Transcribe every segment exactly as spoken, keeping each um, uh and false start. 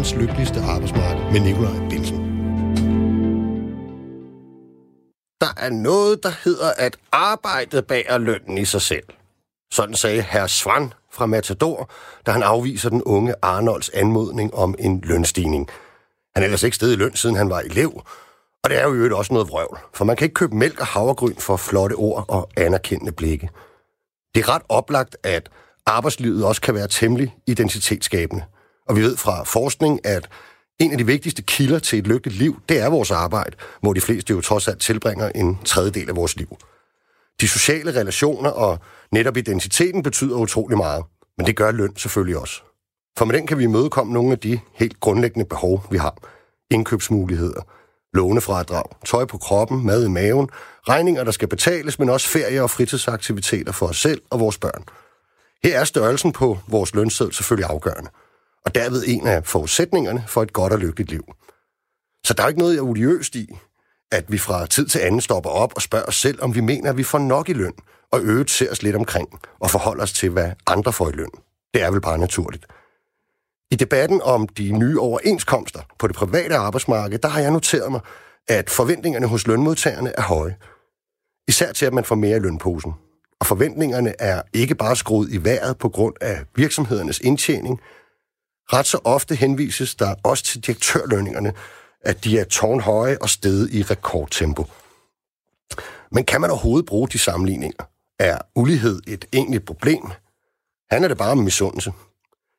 verdens lykkeligste arbejdsmarked med Nicolaj Binsen. Der er noget, der hedder, at arbejdet bærer lønnen i sig selv. Sådan sagde herr Svan fra Matador, da han afviser den unge Arnolds anmodning om en lønstigning. Han er ellers ikke steget i løn, siden han var elev. Og det er jo i øvrigt også noget vrøvl, for man kan ikke købe mælk og havregryn for flotte ord og anerkendende blikke. Det er ret oplagt, at arbejdslivet også kan være temmelig identitetsskabende. Og vi ved fra forskning, at en af de vigtigste kilder til et lykkeligt liv, det er vores arbejde, hvor de fleste jo trods alt tilbringer en tredjedel af vores liv. De sociale relationer og netop identiteten betyder utrolig meget, men det gør løn selvfølgelig også. For med den kan vi imødekomme nogle af de helt grundlæggende behov, vi har. Indkøbsmuligheder, lånefradrag, tøj på kroppen, mad i maven, regninger, der skal betales, men også ferie- og fritidsaktiviteter for os selv og vores børn. Her er størrelsen på vores lønseddel selvfølgelig afgørende, og derved en af forudsætningerne for et godt og lykkeligt liv. Så der er ikke noget odiøst i, at vi fra tid til anden stopper op og spørger os selv, om vi mener, at vi får nok i løn, og øget ser os lidt omkring og forholder os til, hvad andre får i løn. Det er vel bare naturligt. I debatten om de nye overenskomster på det private arbejdsmarked, der har jeg noteret mig, at forventningerne hos lønmodtagerne er høje. Især til, at man får mere i lønposen. Og forventningerne er ikke bare skruet i vejret på grund af virksomhedernes indtjening. Ret så ofte henvises der også til direktørlønningerne, at de er tårnhøje og steget i rekordtempo. Men kan man overhovedet bruge de sammenligninger? Er ulighed et egentligt problem? Handler det bare om misundelse?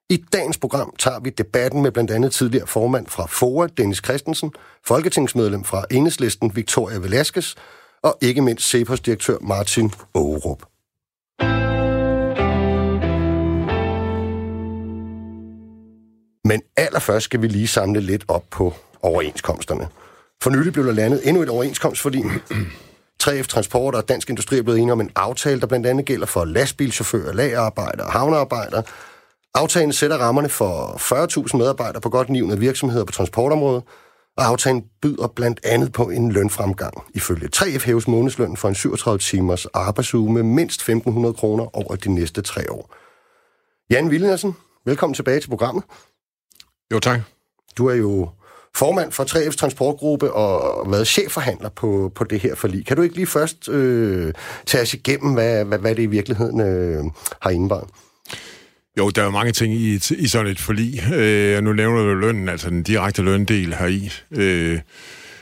I dagens program tager vi debatten med blandt andet tidligere formand fra F O A, Dennis Christensen, folketingsmedlem fra Enhedslisten, Victoria Velazquez, og ikke mindst CEPOS-direktør Martin Ågerup. Men allerførst skal vi lige samle lidt op på overenskomsterne. For nylig blev der landet endnu et overenskomstforlig. tre F Transport og Dansk Industri er blevet enige om en aftale, der blandt andet gælder for lastbilchauffører, lagerarbejdere og havnearbejdere. Aftalen sætter rammerne for fyrre tusind medarbejdere på godt ni hundrede virksomheder på transportområdet, og aftalen byder blandt andet på en lønfremgang. Ifølge tre F hæves månedsløn for en syvogtredive timers arbejdsuge med mindst femten hundrede kroner over de næste tre år. Jan Villadsen, velkommen tilbage til programmet. Jo, tak. Du er jo formand for tre F's transportgruppe og været chefforhandler på, på det her forlig. Kan du ikke lige først øh, tage os igennem, hvad, hvad, hvad det i virkeligheden øh, har indebåret? Jo, der er jo mange ting i, i sådan et forlig. Øh, nu nævner du lønnen, altså den direkte løndel heri. Øh,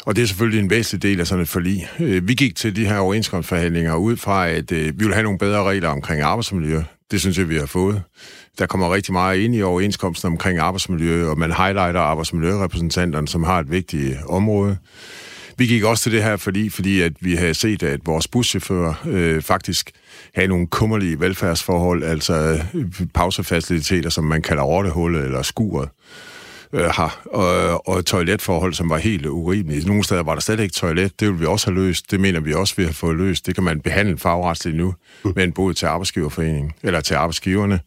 og det er selvfølgelig en væsentlig del af sådan et forlig. Øh, vi gik til de her overenskomstforhandlinger ud fra, at øh, vi ville have nogle bedre regler omkring arbejdsmiljø. Det synes jeg, vi har fået. Der kommer rigtig meget ind i overenskomsten omkring arbejdsmiljø, og man highlighter arbejdsmiljørepræsentanterne, som har et vigtigt område. Vi gik også til det her, fordi, fordi at vi havde set, at vores buschauffører øh, faktisk havde nogle kummerlige velfærdsforhold, altså pausefaciliteter, som man kalder rottehullet eller skuret, øh, har, og, og toiletforhold, som var helt urimelige. Nogle steder var der slet ikke toilet, det ville vi også have løst, det mener vi også, vi har fået løst. Det kan man behandle fagretsligt nu, men både til arbejdsgiverforeningen, eller til arbejdsgiverne.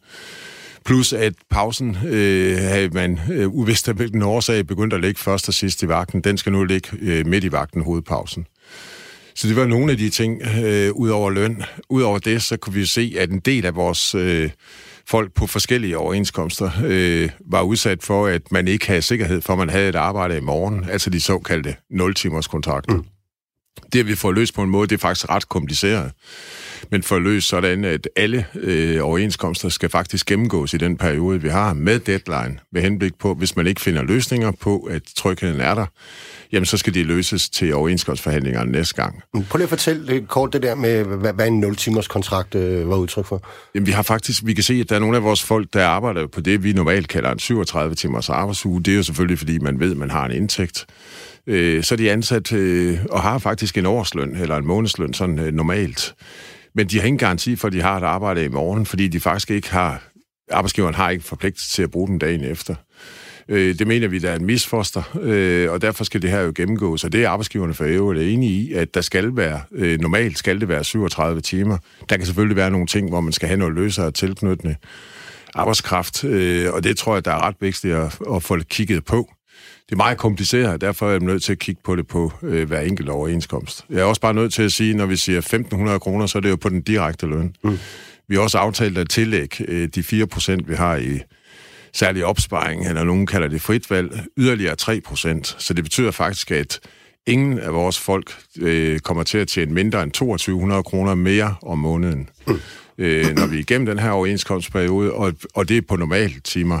Plus at pausen, øh, havde man øh, uvidst af hvilken årsag begyndte at ligge først og sidst i vagten. Den skal nu ligge øh, midt i vagten, hovedpausen. Så det var nogle af de ting, øh, ud over løn. Udover det, så kunne vi se, at en del af vores øh, folk på forskellige overenskomster øh, var udsat for, at man ikke havde sikkerhed for, at man havde et arbejde i morgen. Altså de såkaldte nul-timers kontrakter. Mm. Det har vi fået løst på en måde, det er faktisk ret kompliceret. Men for at løse sådan, at alle øh, overenskomster skal faktisk gennemgås i den periode, vi har med deadline, med henblik på, hvis man ikke finder løsninger på, at trygheden er der, jamen så skal de løses til overenskomstforhandlingerne næste gang. Prøv lige at fortælle kort det der med, hvad, hvad en nul-timers kontrakt øh, var udtryk for. Jamen vi har faktisk, vi kan se, at der er nogle af vores folk, der arbejder på det, vi normalt kalder en syvogtredive timers arbejdsuge. Det er jo selvfølgelig, fordi man ved, at man har en indtægt. Øh, så er de ansat øh, og har faktisk en årsløn eller en månedsløn, sådan øh, normalt. Men de har ingen garanti for, at de har et arbejde i morgen, fordi de faktisk ikke har, arbejdsgiveren har ikke forpligtet til at bruge den dagen efter. Øh, det mener vi, der er en misfoster, øh, og derfor skal det her jo gennemgås, og det er arbejdsgiverne for øvrigt enige i, at der skal være, øh, normalt skal det være syvogtredive timer. Der kan selvfølgelig være nogle ting, hvor man skal have noget løsere og tilknyttende arbejdskraft, øh, og det tror jeg, der er ret vigtigt at, at få kigget på. Det er meget kompliceret, derfor er jeg nødt til at kigge på det på øh, hver enkelt overenskomst. Jeg er også bare nødt til at sige, når vi siger femten hundrede kroner, så er det jo på den direkte løn. Mm. Vi har også aftalt at tillægge øh, de fire procent, vi har i særlig opsparing, eller nogen kalder det fritvalg, yderligere tre procent. Så det betyder faktisk, at ingen af vores folk øh, kommer til at tjene mindre end to tusind to hundrede kroner mere om måneden, øh, når vi er igennem den her overenskomstperiode, og, og det er på normale timer.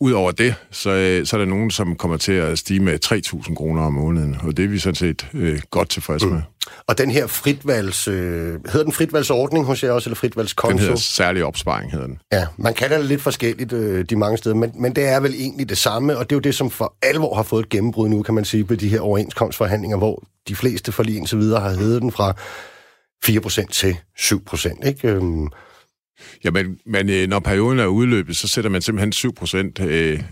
Udover det, så, så er der nogen, som kommer til at stige med tre tusind kroner om måneden, og det er vi sådan set øh, godt tilfredse med. Mm. Og den her fritvalgs... Øh, hedder den fritvalgsordning hos jer også, eller fritvalgskonto? Den hedder særlig opsparing, hedder den. Ja, man kan det lidt forskelligt øh, de mange steder, men, men det er vel egentlig det samme, og det er jo det, som for alvor har fået et gennembrud nu, kan man sige, ved de her overenskomstforhandlinger, hvor de fleste forlig indtil videre har heddet den fra fire procent til syv procent, ikke? Øhm. Ja, men, men når perioden er udløbet, så sætter man simpelthen syv procent af,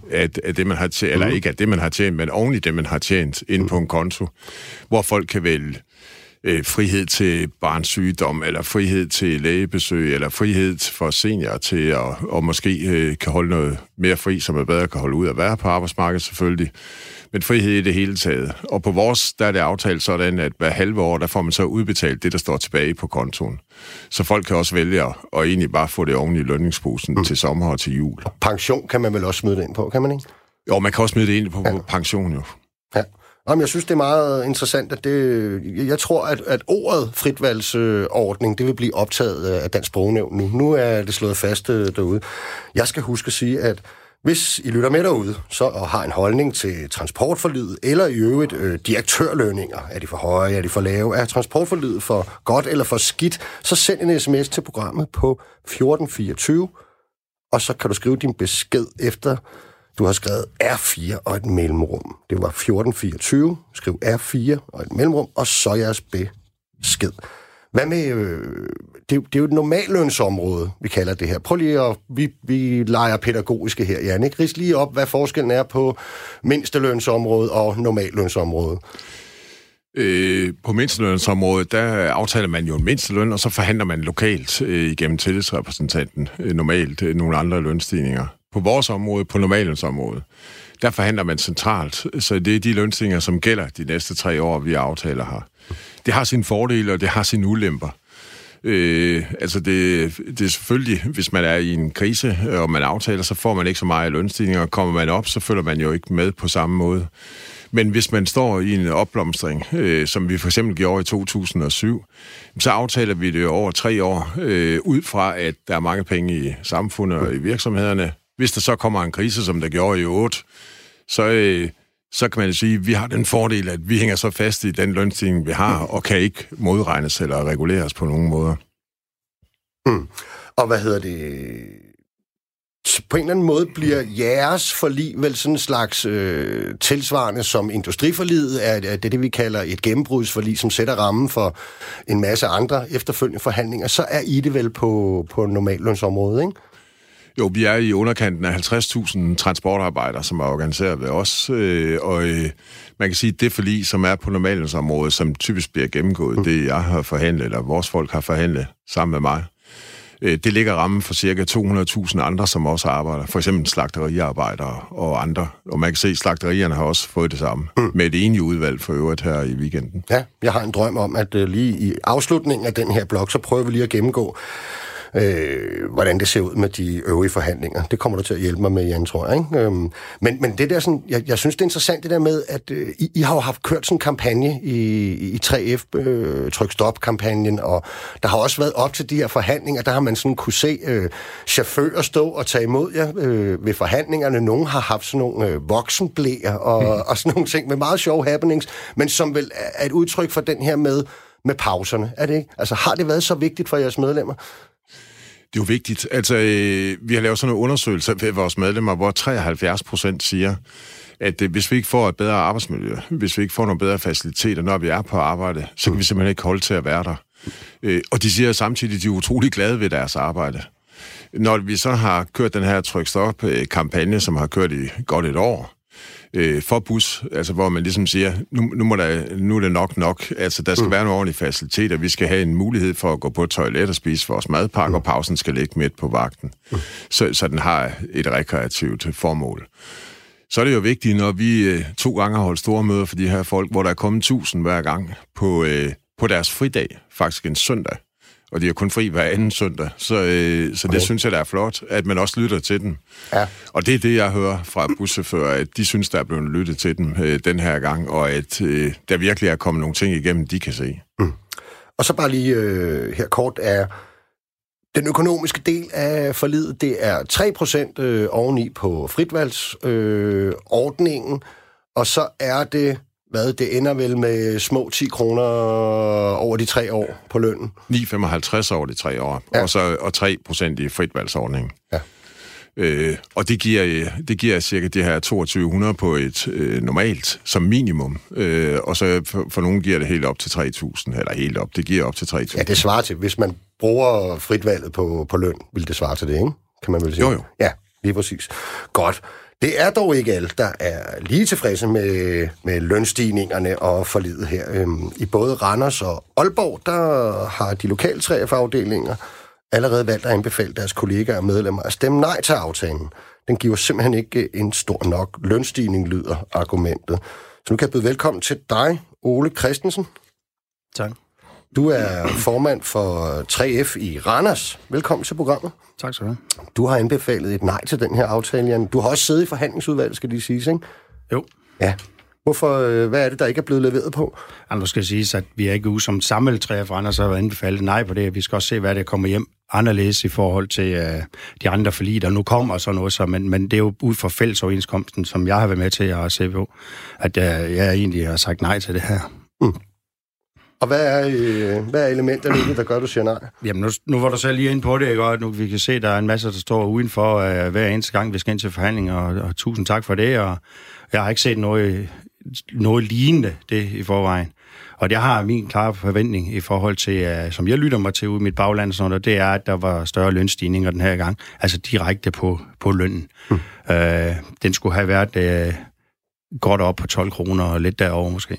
af det, man har tjent, eller ikke af det, man har tjent, men oven i det, man har tjent, ind på en konto, hvor folk kan vælge øh, frihed til barnsygdom, eller frihed til lægebesøg, eller frihed for seniorer til at og måske øh, kan holde noget mere fri, som er bedre kan holde ud at være på arbejdsmarkedet selvfølgelig, men frihed i det hele taget. Og på vores, der er det aftalt sådan, at hver halve år, der får man så udbetalt det, der står tilbage på kontoen. Så folk kan også vælge at og egentlig bare få det oven i lønningsposen mm. til sommer og til jul. Og pension kan man vel også smide det ind på, kan man ikke? Jo, man kan også smide det ind på, ja. på pension jo. Ja. Jamen, jeg synes, det er meget interessant, at det... Jeg tror, at, at ordet fritvalgsordning, det vil blive optaget af Dansk Sprognævn nu. Nu er det slået fast derude. Jeg skal huske at sige, at hvis I lytter med derude, så og har en holdning til transportforliget, eller i øvrigt øh, direktørlønninger, er de for høje, er de for lave, er transportforliget for godt eller for skidt, så send en sms til programmet på fjorten fireogtyve, og så kan du skrive din besked efter, du har skrevet R fire og et mellemrum. Det var fjorten fireogtyve, skriv R fire og et mellemrum, og så jeres besked. Hvad med... Øh, det, det er jo et normallønsområde, vi kalder det her. Prøv lige at... Vi, vi leger pædagogiske her, Jan, ikke? Rids lige op, hvad forskellen er på mindstelønsområdet og normallønsområdet. Øh, på mindstelønsområdet, der aftaler man jo en mindsteløn, og så forhandler man lokalt øh, igennem tillidsrepræsentanten øh, normalt øh, nogle andre lønstigninger. På vores område, på normallønsområdet, der forhandler man centralt, så det er de lønstigninger, som gælder de næste tre år, vi aftaler her. Det har sine fordele, og det har sine ulemper. Øh, altså det, det er selvfølgelig, hvis man er i en krise, og man aftaler, så får man ikke så meget lønstigninger, og kommer man op, så følger man jo ikke med på samme måde. Men hvis man står i en opblomstring, øh, som vi for eksempel gjorde i to tusind og syv, så aftaler vi det over tre år, øh, ud fra at der er mange penge i samfundet og i virksomhederne. Hvis der så kommer en krise, som der gjorde i otte, så... Øh, så kan man sige, at vi har den fordel, at vi hænger så fast i den lønstigning, vi har, og kan ikke modregnes eller reguleres på nogen måder. Mm. Og hvad hedder det? På en eller anden måde bliver jeres forlig vel sådan en slags øh, tilsvarende som industriforliget, er det, det, vi kalder et gennembrudsforlig, som sætter rammen for en masse andre efterfølgende forhandlinger, så er I det vel på, på normallønsområdet, ikke? Jo, vi er i underkanten af halvtreds tusind transportarbejdere, som er organiseret ved os, øh, og øh, man kan sige, at det forlig, som er på normallønsområdet, som typisk bliver gennemgået, det jeg har forhandlet, eller vores folk har forhandlet sammen med mig, øh, det ligger rammen for cirka to hundrede tusind andre, som også arbejder, for eksempel slagteriarbejdere og andre, og man kan se, at slagterierne har også fået det samme, mm. med et enige udvalg for øvrigt her i weekenden. Ja, jeg har en drøm om, at øh, lige i afslutningen af den her blog, så prøver vi lige at gennemgå, Øh, hvordan det ser ud med de øvrige forhandlinger. Det kommer du til at hjælpe mig med, Jan, tror jeg. Ikke? Øhm, men, men det der sådan, jeg, jeg synes, det er interessant det der med, at øh, I, I har jo haft kørt sådan en kampagne i, i tre F, øh, tryk-stop-kampagnen, og der har også været op til de her forhandlinger, der har man sådan kunne se øh, chauffører stå og tage imod jer øh, ved forhandlingerne. Nogle har haft sådan nogle øh, voksenblæer og, mm. og sådan nogle ting med meget sjove happenings, men som vel er et udtryk for den her med, med pauserne, er det ikke? Altså, har det været så vigtigt for jeres medlemmer? Det er jo vigtigt. Altså, øh, vi har lavet sådan nogle undersøgelser ved vores medlemmer, hvor treoghalvfjerds procent siger, at øh, hvis vi ikke får et bedre arbejdsmiljø, hvis vi ikke får nogle bedre faciliteter, når vi er på arbejde, så kan vi simpelthen ikke holde til at være der. Øh, og de siger samtidig, at de er utrolig glade ved deres arbejde. Når vi så har kørt den her tryk-stop-kampagne, som har kørt i godt et år, øh, for bus, altså hvor man ligesom siger, nu, nu, må der, nu er det nok nok, altså der skal mm. være nogle ordentlige faciliteter, vi skal have en mulighed for at gå på toilet og spise vores madpakke, mm. og pausen skal ligge midt på vagten, mm. så, så den har et rekreativt formål. Så er det jo vigtigt, når vi øh, to gange har holdt store møder for de her folk, hvor der er kommet tusind hver gang på, øh, på deres fridag, faktisk en søndag, og de har kun fri hver anden søndag. Så, øh, så okay. Det synes jeg, der er flot, at man også lytter til dem. Ja. Og det er det, jeg hører fra buschauffører, at de synes, der er blevet lyttet til dem øh, den her gang, og at øh, der virkelig er kommet nogle ting igennem, de kan se. Mm. Og så bare lige øh, her kort er... Den økonomiske del af forliget, det er tre procent øh, oveni på fritvalgsordningen, øh, og så er det, hvad det ender vel med små ti kroner over de tre år på lønnen. ni komma femoghalvtreds over de tre år, ja. og, så, og tre procent i fritvalgsordningen. Ja. Øh, og det giver, det giver cirka de her toogtyve hundrede på et øh, normalt, som minimum. Øh, og så for, for nogen giver det helt op til tre tusind, eller helt op, det giver op til tre tusind. Ja, det svarer til, hvis man bruger fritvalget på, på løn, vil det svare til det, ikke? Kan man vel sige? Jo, jo. Ja, lige præcis. Godt. Det er dog ikke alle, der er lige tilfredse med, med lønstigningerne og forliget her. Øhm, I både Randers og Aalborg, der har de lokale tre F-afdelinger allerede valgt at anbefale deres kollegaer og medlemmer at stemme nej til aftalen. Den giver simpelthen ikke en stor nok lønstigning, lyder argumentet. Så nu kan jeg byde velkommen til dig, Ole Christensen. Tak. Du er formand for tre F i Randers. Velkommen til programmet. Tak skal du have. Du har anbefalet et nej til den her aftale, Jan. Du har også siddet i forhandlingsudvalget, skal de siges, ikke? Jo. Ja. Hvorfor, hvad er det, der ikke er blevet leveret på? Jamen, der skal siges, at vi er ikke ude som samlet tre F Randers har anbefalet nej på det. Vi skal også se, hvad der kommer hjem anderledes i forhold til øh, de andre forlig, der nu kommer og sådan noget. Så, men, men det er jo ud fra fællesoverenskomsten, som jeg har været med til at se på, at øh, jeg egentlig har sagt nej til det her. Mm. Og hvad er, øh, hvad er elementerne, der gør, du siger nej? Jamen, nu, nu var du så lige inde på det, ikke? Og nu vi kan se, at der er en masse, der står udenfor øh, hver eneste gang, vi skal ind til forhandlinger, og, og tusind tak for det, og jeg har ikke set noget, noget lignende det i forvejen. Og det har min klare forventning i forhold til, uh, som jeg lytter mig til ude i mit bagland, sådan noget, det er, at der var større lønstigninger den her gang, altså direkte på, på lønnen. Mm. Uh, den skulle have været uh, godt op på tolv kroner, og lidt derovre måske.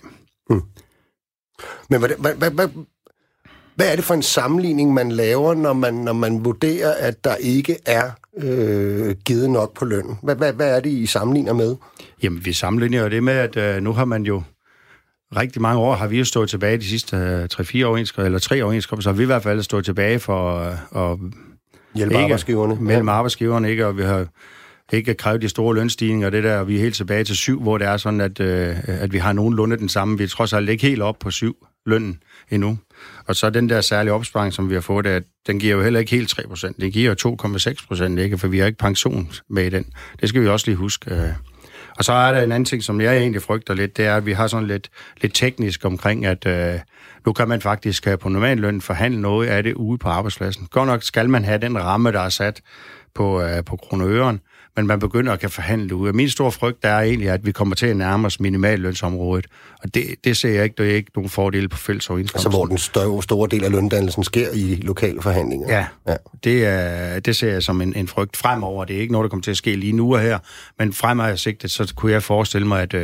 Mm. Men hvad, hvad, hvad, hvad, hvad er det for en sammenligning, man laver, når man, når man vurderer, at der ikke er øh, givet nok på løn? Hvad, hvad, hvad er det, I sammenligner med? Jamen, vi sammenligner jo det med, at øh, nu har man jo rigtig mange år, har vi jo stået tilbage de sidste øh, tre fire overenskomster, eller tre overenskomster, så har vi i hvert fald stået tilbage for øh, at hjælpe ikke, arbejdsgiverne. Mellem arbejdsgiverne, ikke? Og vi har ikke kræve de store lønstigninger, det der, og vi er helt tilbage til syv, hvor det er sådan, at, øh, at vi har nogenlunde den samme. Vi er trods alt ikke helt op på syv lønnen endnu. Og så den der særlige opsparing, som vi har fået, der, den giver jo heller ikke helt tre procent. Den giver jo to komma seks procent, ikke? For vi har ikke pension med i den. Det skal vi også lige huske. Og så er der en anden ting, som jeg egentlig frygter lidt, det er, at vi har sådan lidt, lidt teknisk omkring, at øh, nu kan man faktisk på normal løn forhandle noget af det ude på arbejdspladsen. Godt nok skal man have den ramme, der er sat på, øh, på kroneøren, men man begynder at kan forhandle ud. Min store frygt er egentlig, at vi kommer til at nærme os minimallønsområdet, og det, det ser jeg ikke, der er ikke nogen fordele på fællesoverenskomsten. Altså hvor den større, store del af løndannelsen sker i lokale forhandlinger. Ja, ja. Det, er, det ser jeg som en, en frygt fremover. Det er ikke noget, der kommer til at ske lige nu og her, men fremover sigtet, så kunne jeg forestille mig, at,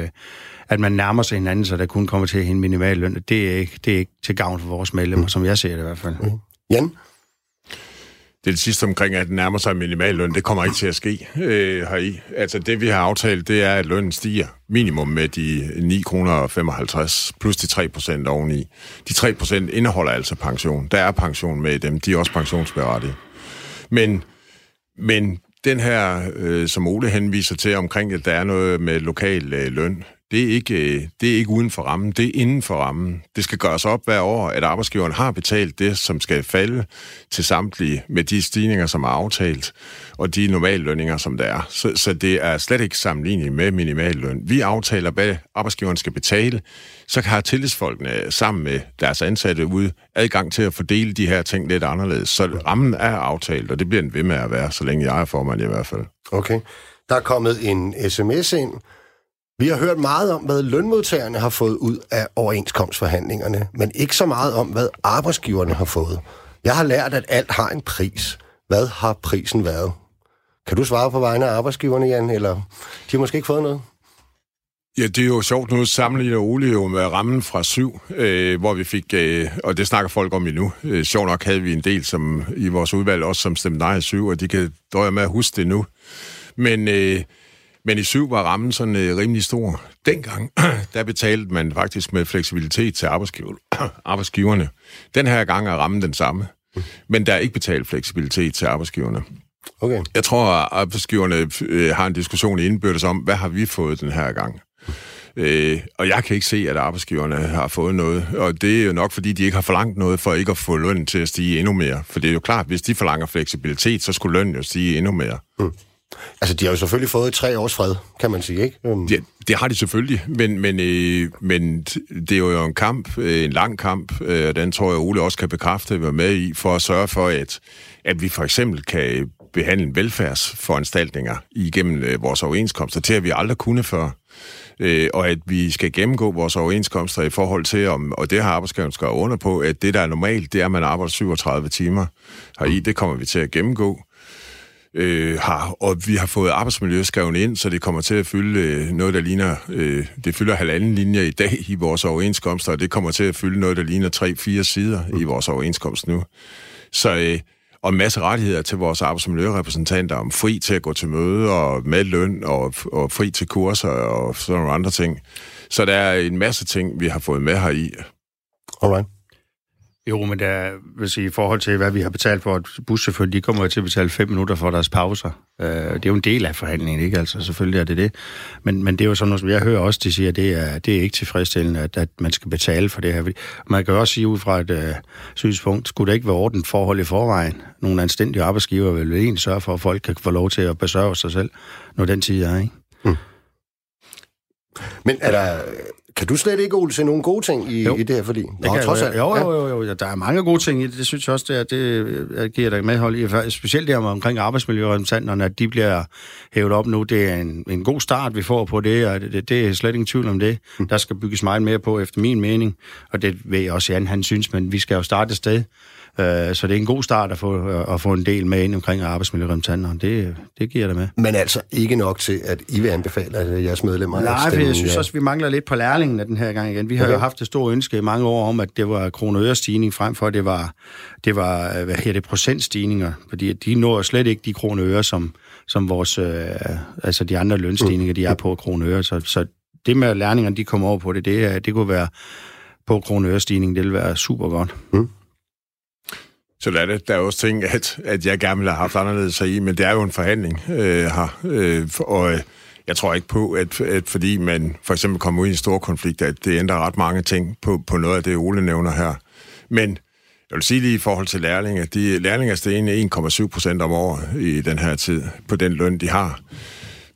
at man nærmer sig hinanden, så der kun kommer til at hente minimalløn. Det er ikke, det er ikke til gavn for vores medlemmer, mm. som jeg ser det i hvert fald. Mm. Jan? Det er det sidste omkring, at den nærmer sig minimalløn. Det kommer ikke til at ske øh, heri. Altså det, vi har aftalt, det er, at lønnen stiger minimum med de ni komma femoghalvtreds plus de tre procent oveni. De tre procent indeholder altså pension. Der er pension med dem. De er også pensionsberettigede. Men, men den her, øh, som Ole henviser til omkring, at der er noget med lokal øh, løn, det er, ikke, det er ikke uden for rammen, det er inden for rammen. Det skal gøres op hver år, at arbejdsgiveren har betalt det, som skal falde til samtlige med de stigninger, som er aftalt, og de normallønninger, som der er. Så, så det er slet ikke sammenlignet med minimalløn. Vi aftaler, hvad arbejdsgiveren skal betale, så har tillidsfolkene sammen med deres ansatte ude adgang til at fordele de her ting lidt anderledes. Så rammen er aftalt, og det bliver den ved med at være, så længe jeg er formand i hvert fald. Okay. Der er kommet en sms ind. Vi har hørt meget om, hvad lønmodtagerne har fået ud af overenskomstforhandlingerne, men ikke så meget om, hvad arbejdsgiverne har fået. Jeg har lært, at alt har en pris. Hvad har prisen været? Kan du svare på vegne af arbejdsgiverne, Jan, eller de har måske ikke fået noget? Ja, det er jo sjovt nu, sammenligner Ole jo med rammen fra syv, øh, hvor vi fik, øh, og det snakker folk om endnu, øh, sjovt nok havde vi en del som i vores udvalg også, som stemte nej i syv, og de kan drøje med at huske det nu. Men... Øh, Men i syv var rammen sådan øh, rimelig stor. Dengang, der betalte man faktisk med fleksibilitet til arbejdsgiver- arbejdsgiverne. Den her gang er rammen den samme. Men der er ikke betalt fleksibilitet til arbejdsgiverne. Okay. Jeg tror, at arbejdsgiverne har en diskussion i indbyrdes om, hvad har vi fået den her gang? Øh, og jeg kan ikke se, at arbejdsgiverne har fået noget. Og det er jo nok, fordi de ikke har forlangt noget, for ikke at få lønnen til at stige endnu mere. For det er jo klart, at hvis de forlanger fleksibilitet, så skulle lønnen jo stige endnu mere. Mm. Altså, de har jo selvfølgelig fået tre års fred, kan man sige, ikke? Um... Ja, det har de selvfølgelig, men, men, øh, men det er jo en kamp, øh, en lang kamp, øh, og den tror jeg, Ole også kan bekræfte at være med i, for at sørge for, at, at vi for eksempel kan behandle velfærdsforanstaltninger igennem øh, vores overenskomster, til at vi aldrig kunne før. Øh, og at vi skal gennemgå vores overenskomster i forhold til, om, og det har arbejdsgiveren skal under på, at det, der er normalt, det er, at man arbejder syvogtredive timer heri. Det kommer vi til at gennemgå. Øh, har, og vi har fået arbejdsmiljø skrevet ind, så det kommer til at fylde øh, noget, der ligner... Øh, det fylder halvanden linje i dag i vores overenskomster, og det kommer til at fylde noget, der ligner tre-fire sider i vores overenskomst nu. Så... Øh, og masse rettigheder til vores arbejdsmiljørepræsentanter om fri til at gå til møde og med løn og, og fri til kurser og sådan nogle andre ting. Så der er en masse ting, vi har fået med her i. Alright. Jo, men der vil sige, i forhold til, hvad vi har betalt for, at buschaufførerne, de kommer til at betale fem minutter for deres pauser. Uh, det er jo en del af forhandlingen, ikke? Altså, selvfølgelig er det det. Men, men det er jo sådan noget, som jeg hører også, de siger, at det er, det er ikke tilfredsstillende, at, at man skal betale for det her. Man kan også sige ud fra et uh, synspunkt, skulle der ikke være ordentligt forhold i forvejen? Nogle anstændige arbejdsgiver vil jo egentlig sørge for, at folk kan få lov til at besørge sig selv, når den tid er, ikke? Mm. Men er der... Kan du slet ikke, Ole, se nogle gode ting i, i det her forlig? Nå, det trods alt. Jo, jo, jo, jo, jo. Der er mange gode ting i det. Det synes jeg også, det, er, det giver dig medhold i. Specielt der omkring arbejdsmiljørepræsentanterne, at de bliver hævet op nu. Det er en, en god start, vi får på det, og det, det, det er slet ingen tvivl om det. Mm. Der skal bygges meget mere på, efter min mening. Og det ved jeg også, Jan, han synes, men vi skal jo starte et sted. Så det er en god start at få, at få en del med ind omkring arbejdsmiljørepræsentanterne. Det, det giver det med. Men altså ikke nok til, at I vil anbefale at jeres medlemmer... Nej, for jeg synes også, vi mangler lidt på lærlingen af den her gang igen. Vi har okay. jo haft et stort ønske i mange år om, at det var kroneørestigning frem for, at det var, det var hvad her, det procentstigninger. Fordi de når slet ikke de kroneører, som, som vores, øh, altså de andre lønstigninger, de er på kroneører. Så, så det med lærlingerne, de kommer over på det, det, det kunne være på kroneørestigning. Det ville være super godt. Mm. Så der er, det. Der er også ting, at, at jeg gerne ville have haft anderledes sig i, men det er jo en forhandling øh, her. Øh, og øh, jeg tror ikke på, at, at fordi man for eksempel kommer ud i en stor konflikt, at det ændrer ret mange ting på, på noget af det, Ole nævner her. Men jeg vil sige lige i forhold til lærlinge, de lærlinger stiger en komma syv procent om året i den her tid, på den løn, de har.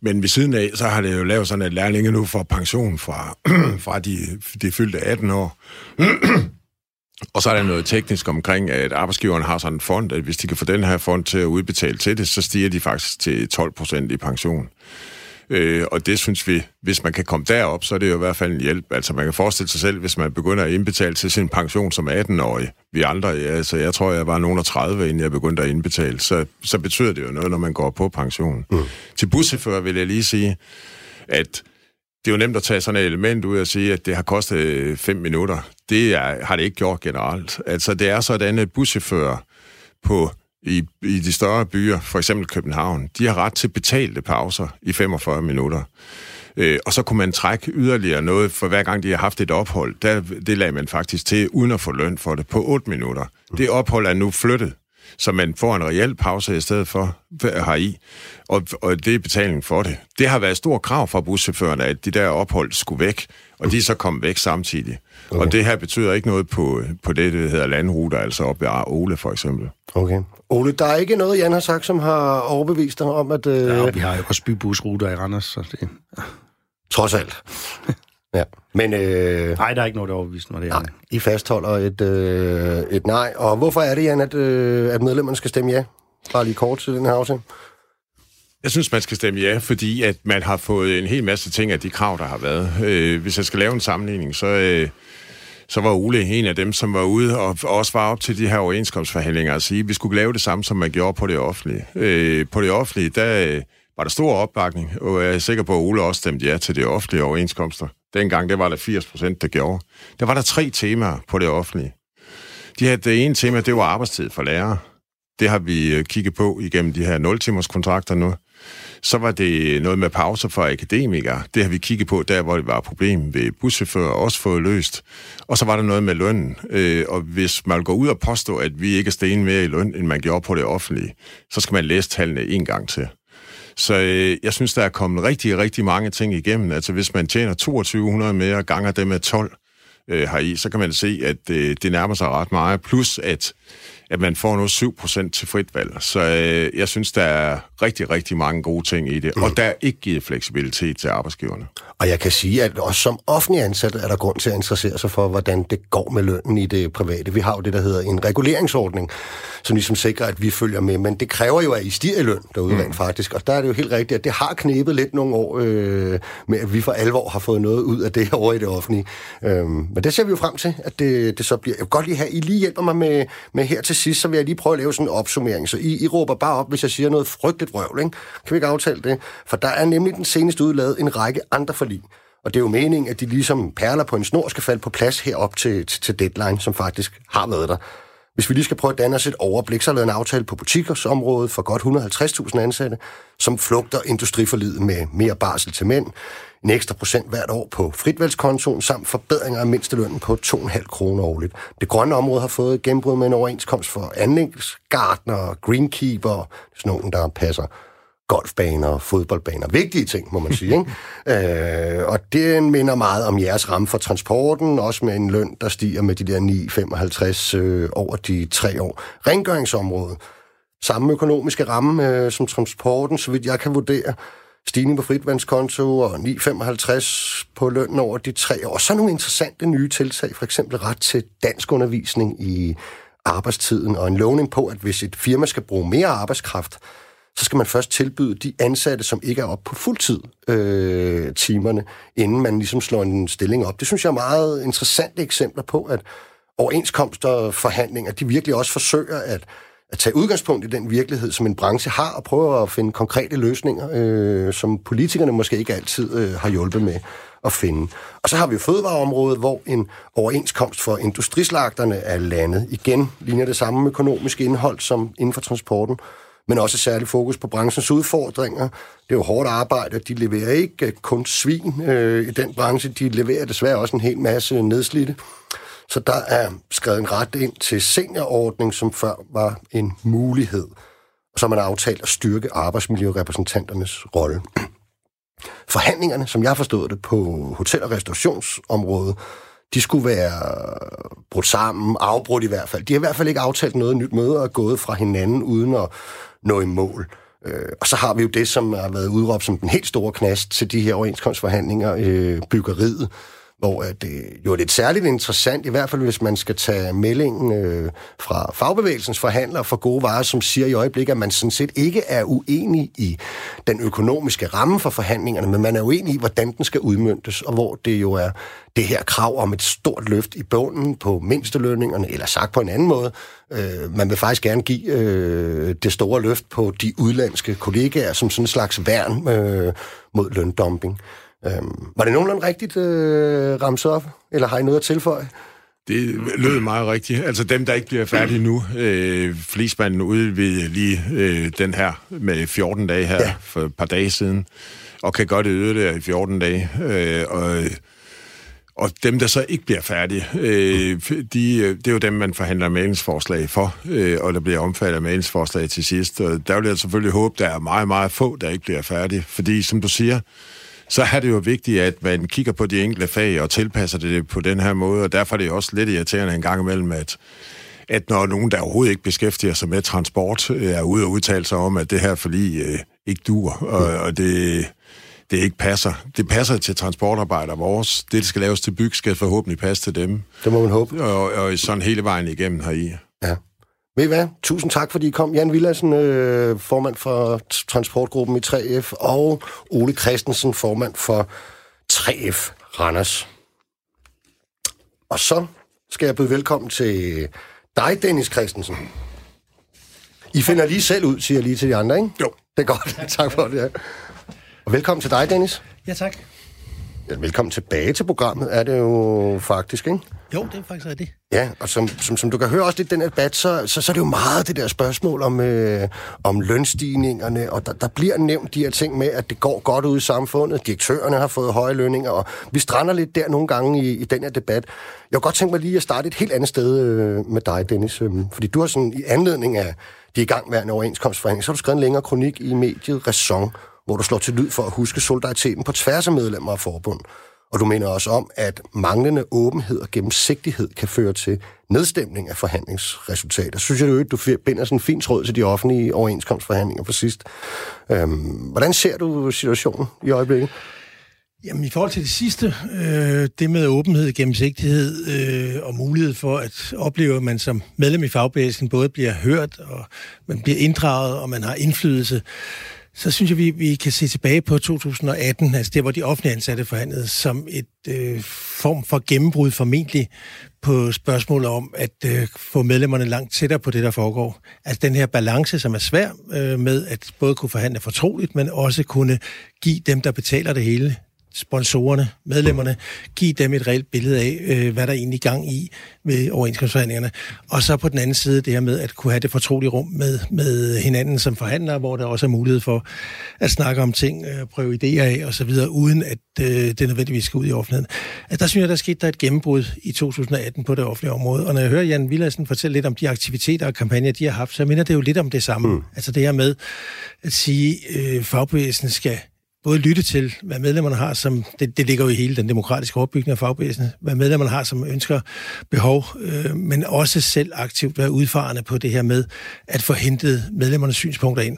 Men ved siden af, så har det jo lavet sådan, at lærlinge nu får pension fra, fra de, de fyldte atten år. Og så er der noget teknisk omkring, at arbejdsgiverne har sådan en fond, at hvis de kan få den her fond til at udbetale til det, så stiger de faktisk til tolv procent i pension. Øh, og det synes vi, hvis man kan komme derop, så er det jo i hvert fald en hjælp. Altså man kan forestille sig selv, hvis man begynder at indbetale til sin pension som attenårig. Vi andre, altså jeg tror, jeg var nogen af tredive, inden jeg begyndte at indbetale. Så, så betyder det jo noget, når man går på pension. Mm. Til buschauffører vil jeg lige sige, at... Det er jo nemt at tage sådan et element ud og sige, at det har kostet fem minutter. Det er, har det ikke gjort generelt. Altså, det er sådan, at buschauffører på, i, i de større byer, for eksempel København, de har ret til betalte pauser i femogfyrre minutter. Øh, og så kunne man trække yderligere noget, for hver gang de har haft et ophold, der, det lagde man faktisk til, uden at få løn for det, på otte minutter. Det ophold er nu flyttet, så man får en reel pause i stedet for heri, og, og det er betalingen for det. Det har været et stort krav fra buschaufførerne, at de der ophold skulle væk, og de så kom væk samtidig. Okay. Og det her betyder ikke noget på, på det, der hedder landruter, altså op ved Ole for eksempel. Okay. Ole, der er ikke noget, Jan har sagt, som har overbevist dig om, at... Øh... Ja, vi har jo også bybusruter i Randers, så det... Trods alt. Ja, men... Øh, nej, der er ikke noget, der overbeviste mig det. Nej, I fastholder et, øh, et nej. Og hvorfor er det, Jan, at, øh, at medlemmerne skal stemme ja? Bare lige kort til den her aftale. Jeg synes, man skal stemme ja, fordi at man har fået en hel masse ting af de krav, der har været. Øh, hvis jeg skal lave en sammenligning, så... Øh, så var Ole en af dem, som var ude og også var op til de her overenskomstforhandlinger og sige, at vi skulle lave det samme, som man gjorde på det offentlige. Øh, på det offentlige, der øh, var der stor opbakning, og jeg er sikker på, at Ole også stemte ja til det offentlige overenskomster. Dengang, det var der firs procent, der gjorde. Der var der tre temaer på det offentlige. De her, det ene tema, det var arbejdstid for lærere. Det har vi kigget på igennem de her nul-timers kontrakter nu. Så var det noget med pauser for akademikere. Det har vi kigget på, der hvor det var problem ved buschauffører, også fået løst. Og så var der noget med lønnen. Og hvis man går ud og påstår, at vi ikke er stenet mere i løn, end man gjorde på det offentlige, så skal man læse tallene en gang til. Så øh, jeg synes, der er kommet rigtig, rigtig mange ting igennem. Altså, hvis man tjener toogtyve hundrede mere og ganger det med tolv øh, heri, så kan man se, at øh, det nærmer sig ret meget. Plus, at, at man får noget syv procent til frit valg. Så øh, jeg synes, der er rigtig, rigtig mange gode ting i det. Mm. Og der er ikke givet fleksibilitet til arbejdsgiverne. Og jeg kan sige, at også som offentlig ansat er der grund til at interessere sig for, hvordan det går med lønnen i det private. Vi har jo det, der hedder en reguleringsordning, som ligesom sikrer, at vi følger med. Men det kræver jo, at I stiger i løn derude mm. rent faktisk. Og der er det jo helt rigtigt, at det har knebet lidt nogle år øh, med, at vi for alvor har fået noget ud af det her over i det offentlige. Øhm, men det ser vi jo frem til, at det, det så bliver... Jeg vil godt lige have, I lige hjælper mig med, med her til sidst, så vil jeg lige prøve at lave sådan en opsummering. Så I, I råber bare op, hvis jeg siger noget frygteligt vrøvl, ikke? Kan vi ikke aftale det? For der er nemlig den seneste udlaget en række andre forlig. Og det er jo meningen, at de ligesom perler på en snor skal falde på plads herop til, til, til deadline, som faktisk har været der. Hvis vi lige skal prøve at danne os et overblik, så er lavet en aftale på butikkersområdet for godt et hundrede og halvtreds tusind ansatte, som flugter industriforliget med mere barsel til mænd, en ekstra procent hvert år på fritvalgskontoen, samt forbedringer af mindstelønnen på to komma fem kroner årligt. Det grønne område har fået gennembrud med en overenskomst for anlægsgartnere, greenkeeper, sådan nogen, der passer golfbaner, fodboldbaner. Vigtige ting, må man sige, ikke? øh, og det minder meget om jeres ramme for transporten, også med en løn, der stiger med de der ni komma femoghalvtreds øh, over de tre år. Rengøringsområdet. Samme økonomiske ramme øh, som transporten, så vidt jeg kan vurdere. Stigning på fritvandskonto og ni komma femoghalvtreds på løn over de tre år. Og så nogle interessante nye tiltag, for eksempel ret til dansk undervisning i arbejdstiden, og en lovning på, at hvis et firma skal bruge mere arbejdskraft, så skal man først tilbyde de ansatte, som ikke er oppe på fuldtid øh, timerne, inden man ligesom slår en stilling op. Det synes jeg er meget interessante eksempler på, at overenskomster og forhandlinger, de virkelig også forsøger at, at tage udgangspunkt i den virkelighed, som en branche har, og prøve at finde konkrete løsninger, øh, som politikerne måske ikke altid øh, har hjulpet med at finde. Og så har vi jo fødevareområdet, hvor en overenskomst for industrislagterne er landet. Igen ligner det samme økonomiske indhold som inden for transporten, men også særlig fokus på branchens udfordringer. Det er jo hårdt arbejde, de leverer ikke kun svin øh, i den branche, de leverer desværre også en hel masse nedslidte. Så der er skrevet en ret ind til seniorordning, som før var en mulighed, og så man har aftalt at styrke arbejdsmiljørepræsentanternes rolle. Forhandlingerne, som jeg forstod det på hotel- og restaurationsområdet, de skulle være brudt sammen, afbrudt i hvert fald. De har i hvert fald ikke aftalt noget nyt møde og er gået fra hinanden uden at nå i mål. Øh, og så har vi jo det, som har været udråbt som den helt store knast til de her overenskomstforhandlinger, øh, byggeriet, hvor det øh, jo er lidt særligt interessant, i hvert fald hvis man skal tage meldingen øh, fra fagbevægelsens forhandlere for gode varer, som siger i øjeblikket, at man sådan set ikke er uenig i den økonomiske ramme for forhandlingerne, men man er uenig i, hvordan den skal udmøntes, og hvor det jo er det her krav om et stort løft i bunden på mindstelønningerne, eller sagt på en anden måde, øh, man vil faktisk gerne give øh, det store løft på de udenlandske kollegaer som sådan en slags værn øh, mod løndumping. Øhm, var det nogenlunde rigtigt øh, ramt op, eller har I noget at tilføje? Det lød meget rigtigt. Altså dem, der ikke bliver færdige nu, øh, flismanden udvidede lige øh, den her med fjorten dage her ja. for et par dage siden, og kan godt øde det i fjorten dage. Øh, og, og dem, der så ikke bliver færdige, øh, de, det er jo dem, man forhandler mæglingsforslag for, øh, og der bliver omfattet af mæglingsforslag til sidst. Og der vil jeg selvfølgelig håbe, der er meget, meget få, der ikke bliver færdige, fordi som du siger, så er det jo vigtigt, at man kigger på de enkelte fag og tilpasser det på den her måde, og derfor er det også lidt irriterende en gang imellem, at, at når nogen, der overhovedet ikke beskæftiger sig med transport, er ude og udtale sig om, at det her forlig øh, ikke duer, og, og det, det ikke passer. Det passer til transportarbejdere vores. Det, der skal laves til byg, skal forhåbentlig passe til dem. Det må man håbe. Og, og sådan hele vejen igennem heri. Ja. Ved I hvad? Tusind tak, fordi I kom. Jan Villadsen, øh, formand for transportgruppen i tre F, og Ole Christensen, formand for tre F Randers. Og så skal jeg byde velkommen til dig, Dennis Christensen. I finder lige selv ud, siger jeg lige til de andre, ikke? Jo. Det er godt. Tak for det. Og velkommen til dig, Dennis. Ja, tak. Velkommen tilbage til programmet, er det jo faktisk, ikke? Jo, det er faktisk er det. Ja, og som, som, som du kan høre også lidt den debat, så, så, så er det jo meget det der spørgsmål om, øh, om lønstigningerne, og der, der bliver nævnt de her ting med, at det går godt ud i samfundet, direktørerne har fået høje lønninger, og vi strander lidt der nogle gange i, i den her debat. Jeg kunne godt tænke mig lige at starte et helt andet sted øh, med dig, Dennis, øh, fordi du har sådan i anledning af de igangværende overenskomstforhandlinger, så har du skrevet en længere kronik i mediet Raison, hvor du slår til lyd for at huske solidariteten på tværs af medlemmer af forbund. Og du mener også om, at manglende åbenhed og gennemsigtighed kan føre til nedstemning af forhandlingsresultater. Synes jeg jo ikke, du binder sådan en fin tråd til de offentlige overenskomstforhandlinger for sidst. Øhm, hvordan ser du situationen i øjeblikket? Jamen i forhold til det sidste, øh, det med åbenhed, gennemsigtighed øh, og mulighed for at opleve, at man som medlem i fagbevægelsen både bliver hørt, og man bliver inddraget, og man har indflydelse, så synes jeg, vi, vi kan se tilbage på to tusind og atten, altså det, hvor de offentlige ansatte forhandlede, som et øh, form for gennembrud formentlig på spørgsmålet om at øh, få medlemmerne langt tættere på det, der foregår. Altså den her balance, som er svær øh, med at både kunne forhandle fortroligt, men også kunne give dem, der betaler det hele, sponsorerne, medlemmerne, give dem et reelt billede af, øh, hvad der er egentlig gang i ved overenskomstforhandlingerne. Og så på den anden side det her med at kunne have det fortrolige rum med, med hinanden som forhandlere, hvor der også er mulighed for at snakke om ting, øh, prøve idéer af osv., uden at øh, det nødvendigvis skal ud i offentligheden. Altså der synes jeg, der skete der et gennembrud i to tusind og atten på det offentlige område. Og når jeg hører Jan Villadsen fortælle lidt om de aktiviteter og kampagner, de har haft, så minder det jo lidt om det samme. Mm. Altså det her med at sige, øh, fagbevægelsen skal både lytte til, hvad medlemmerne har, som det, det ligger jo i hele den demokratiske opbygning af fagbevægelsen, hvad medlemmerne har, som ønsker behov, øh, men også selv aktivt være udfarende på det her med at få hentet medlemmernes synspunkter ind.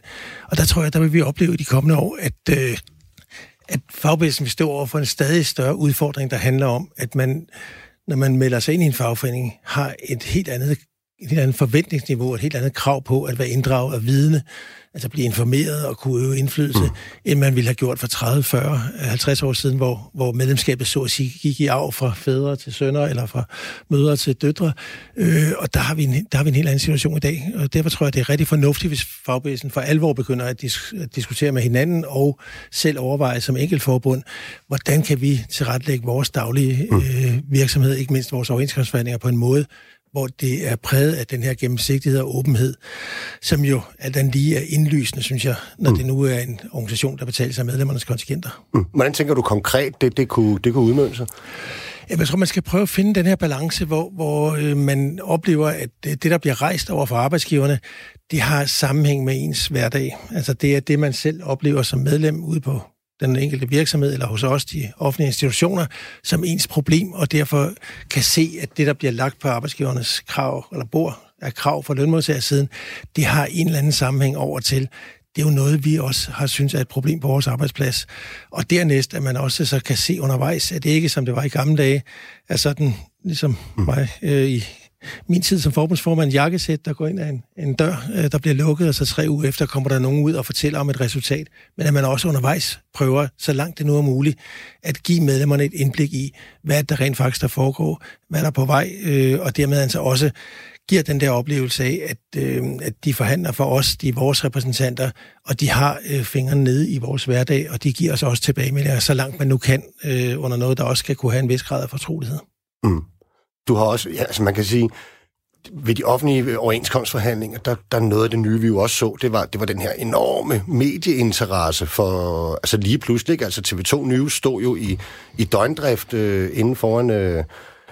Og der tror jeg, der vil vi opleve i de kommende år, at, øh, at fagbevægelsen vil stå over for en stadig større udfordring, der handler om, at man, når man melder sig ind i en fagforening, har et helt andet et helt andet forventningsniveau, et helt andet krav på at være inddraget og vidne, altså blive informeret og kunne øve indflydelse, mm. end man ville have gjort for tredive, fyrre, halvtreds år siden, hvor, hvor medlemskabet så at sige gik i arv fra fædre til sønner eller fra mødre til døtre. Øh, og der har, vi en, der har vi en helt anden situation i dag, og derfor tror jeg, det er rigtig fornuftigt, hvis fagbevægelsen for alvor begynder at, dis- at diskutere med hinanden og selv overveje som enkeltforbund, hvordan kan vi tilrettelægge vores daglige øh, virksomhed, ikke mindst vores overenskomstforhandlinger på en måde, hvor det er præget af den her gennemsigtighed og åbenhed, som jo alt andet lige er indlysende, synes jeg, når mm. det nu er en organisation, der betaler sig af medlemmernes kontingenter. Mm. Hvordan tænker du konkret, det, det kunne, det kunne udmønte sig? Jeg tror, man skal prøve at finde den her balance, hvor, hvor øh, man oplever, at det, der bliver rejst over for arbejdsgiverne, det har sammenhæng med ens hverdag. Altså det er det, man selv oplever som medlem ude på den enkelte virksomhed, eller hos os de offentlige institutioner, som ens problem, og derfor kan se, at det, der bliver lagt på arbejdsgivernes krav, eller bord af krav fra lønmodtagersiden, det har en eller anden sammenhæng over til. Det er jo noget, vi også har synes er et problem på vores arbejdsplads. Og dernæst, at man også så kan se undervejs, at det ikke, som det var i gamle dage, er sådan, ligesom mm. mig øh, i min tid som forbundsformand, jakkesæt, der går ind ad en, en dør, der bliver lukket, og så tre uger efter kommer der nogen ud og fortæller om et resultat. Men at man også undervejs prøver, så langt det nu er muligt, at give medlemmerne et indblik i, hvad der rent faktisk der foregår, hvad der er på vej, øh, og dermed altså også giver den der oplevelse af, at, øh, at de forhandler for os, de er vores repræsentanter, og de har øh, fingrene nede i vores hverdag, og de giver os også tilbagemeldinger, så langt man nu kan, øh, under noget, der også skal kunne have en vis grad af fortrolighed. Mm. Du har også, ja, altså man kan sige, ved de offentlige overenskomstforhandlinger, der, der noget af det nye, vi jo også så, det var, det var den her enorme medieinteresse for, altså lige pludselig, ikke? Altså T V to News stod jo i, i døgndrift øh, inden foran, øh,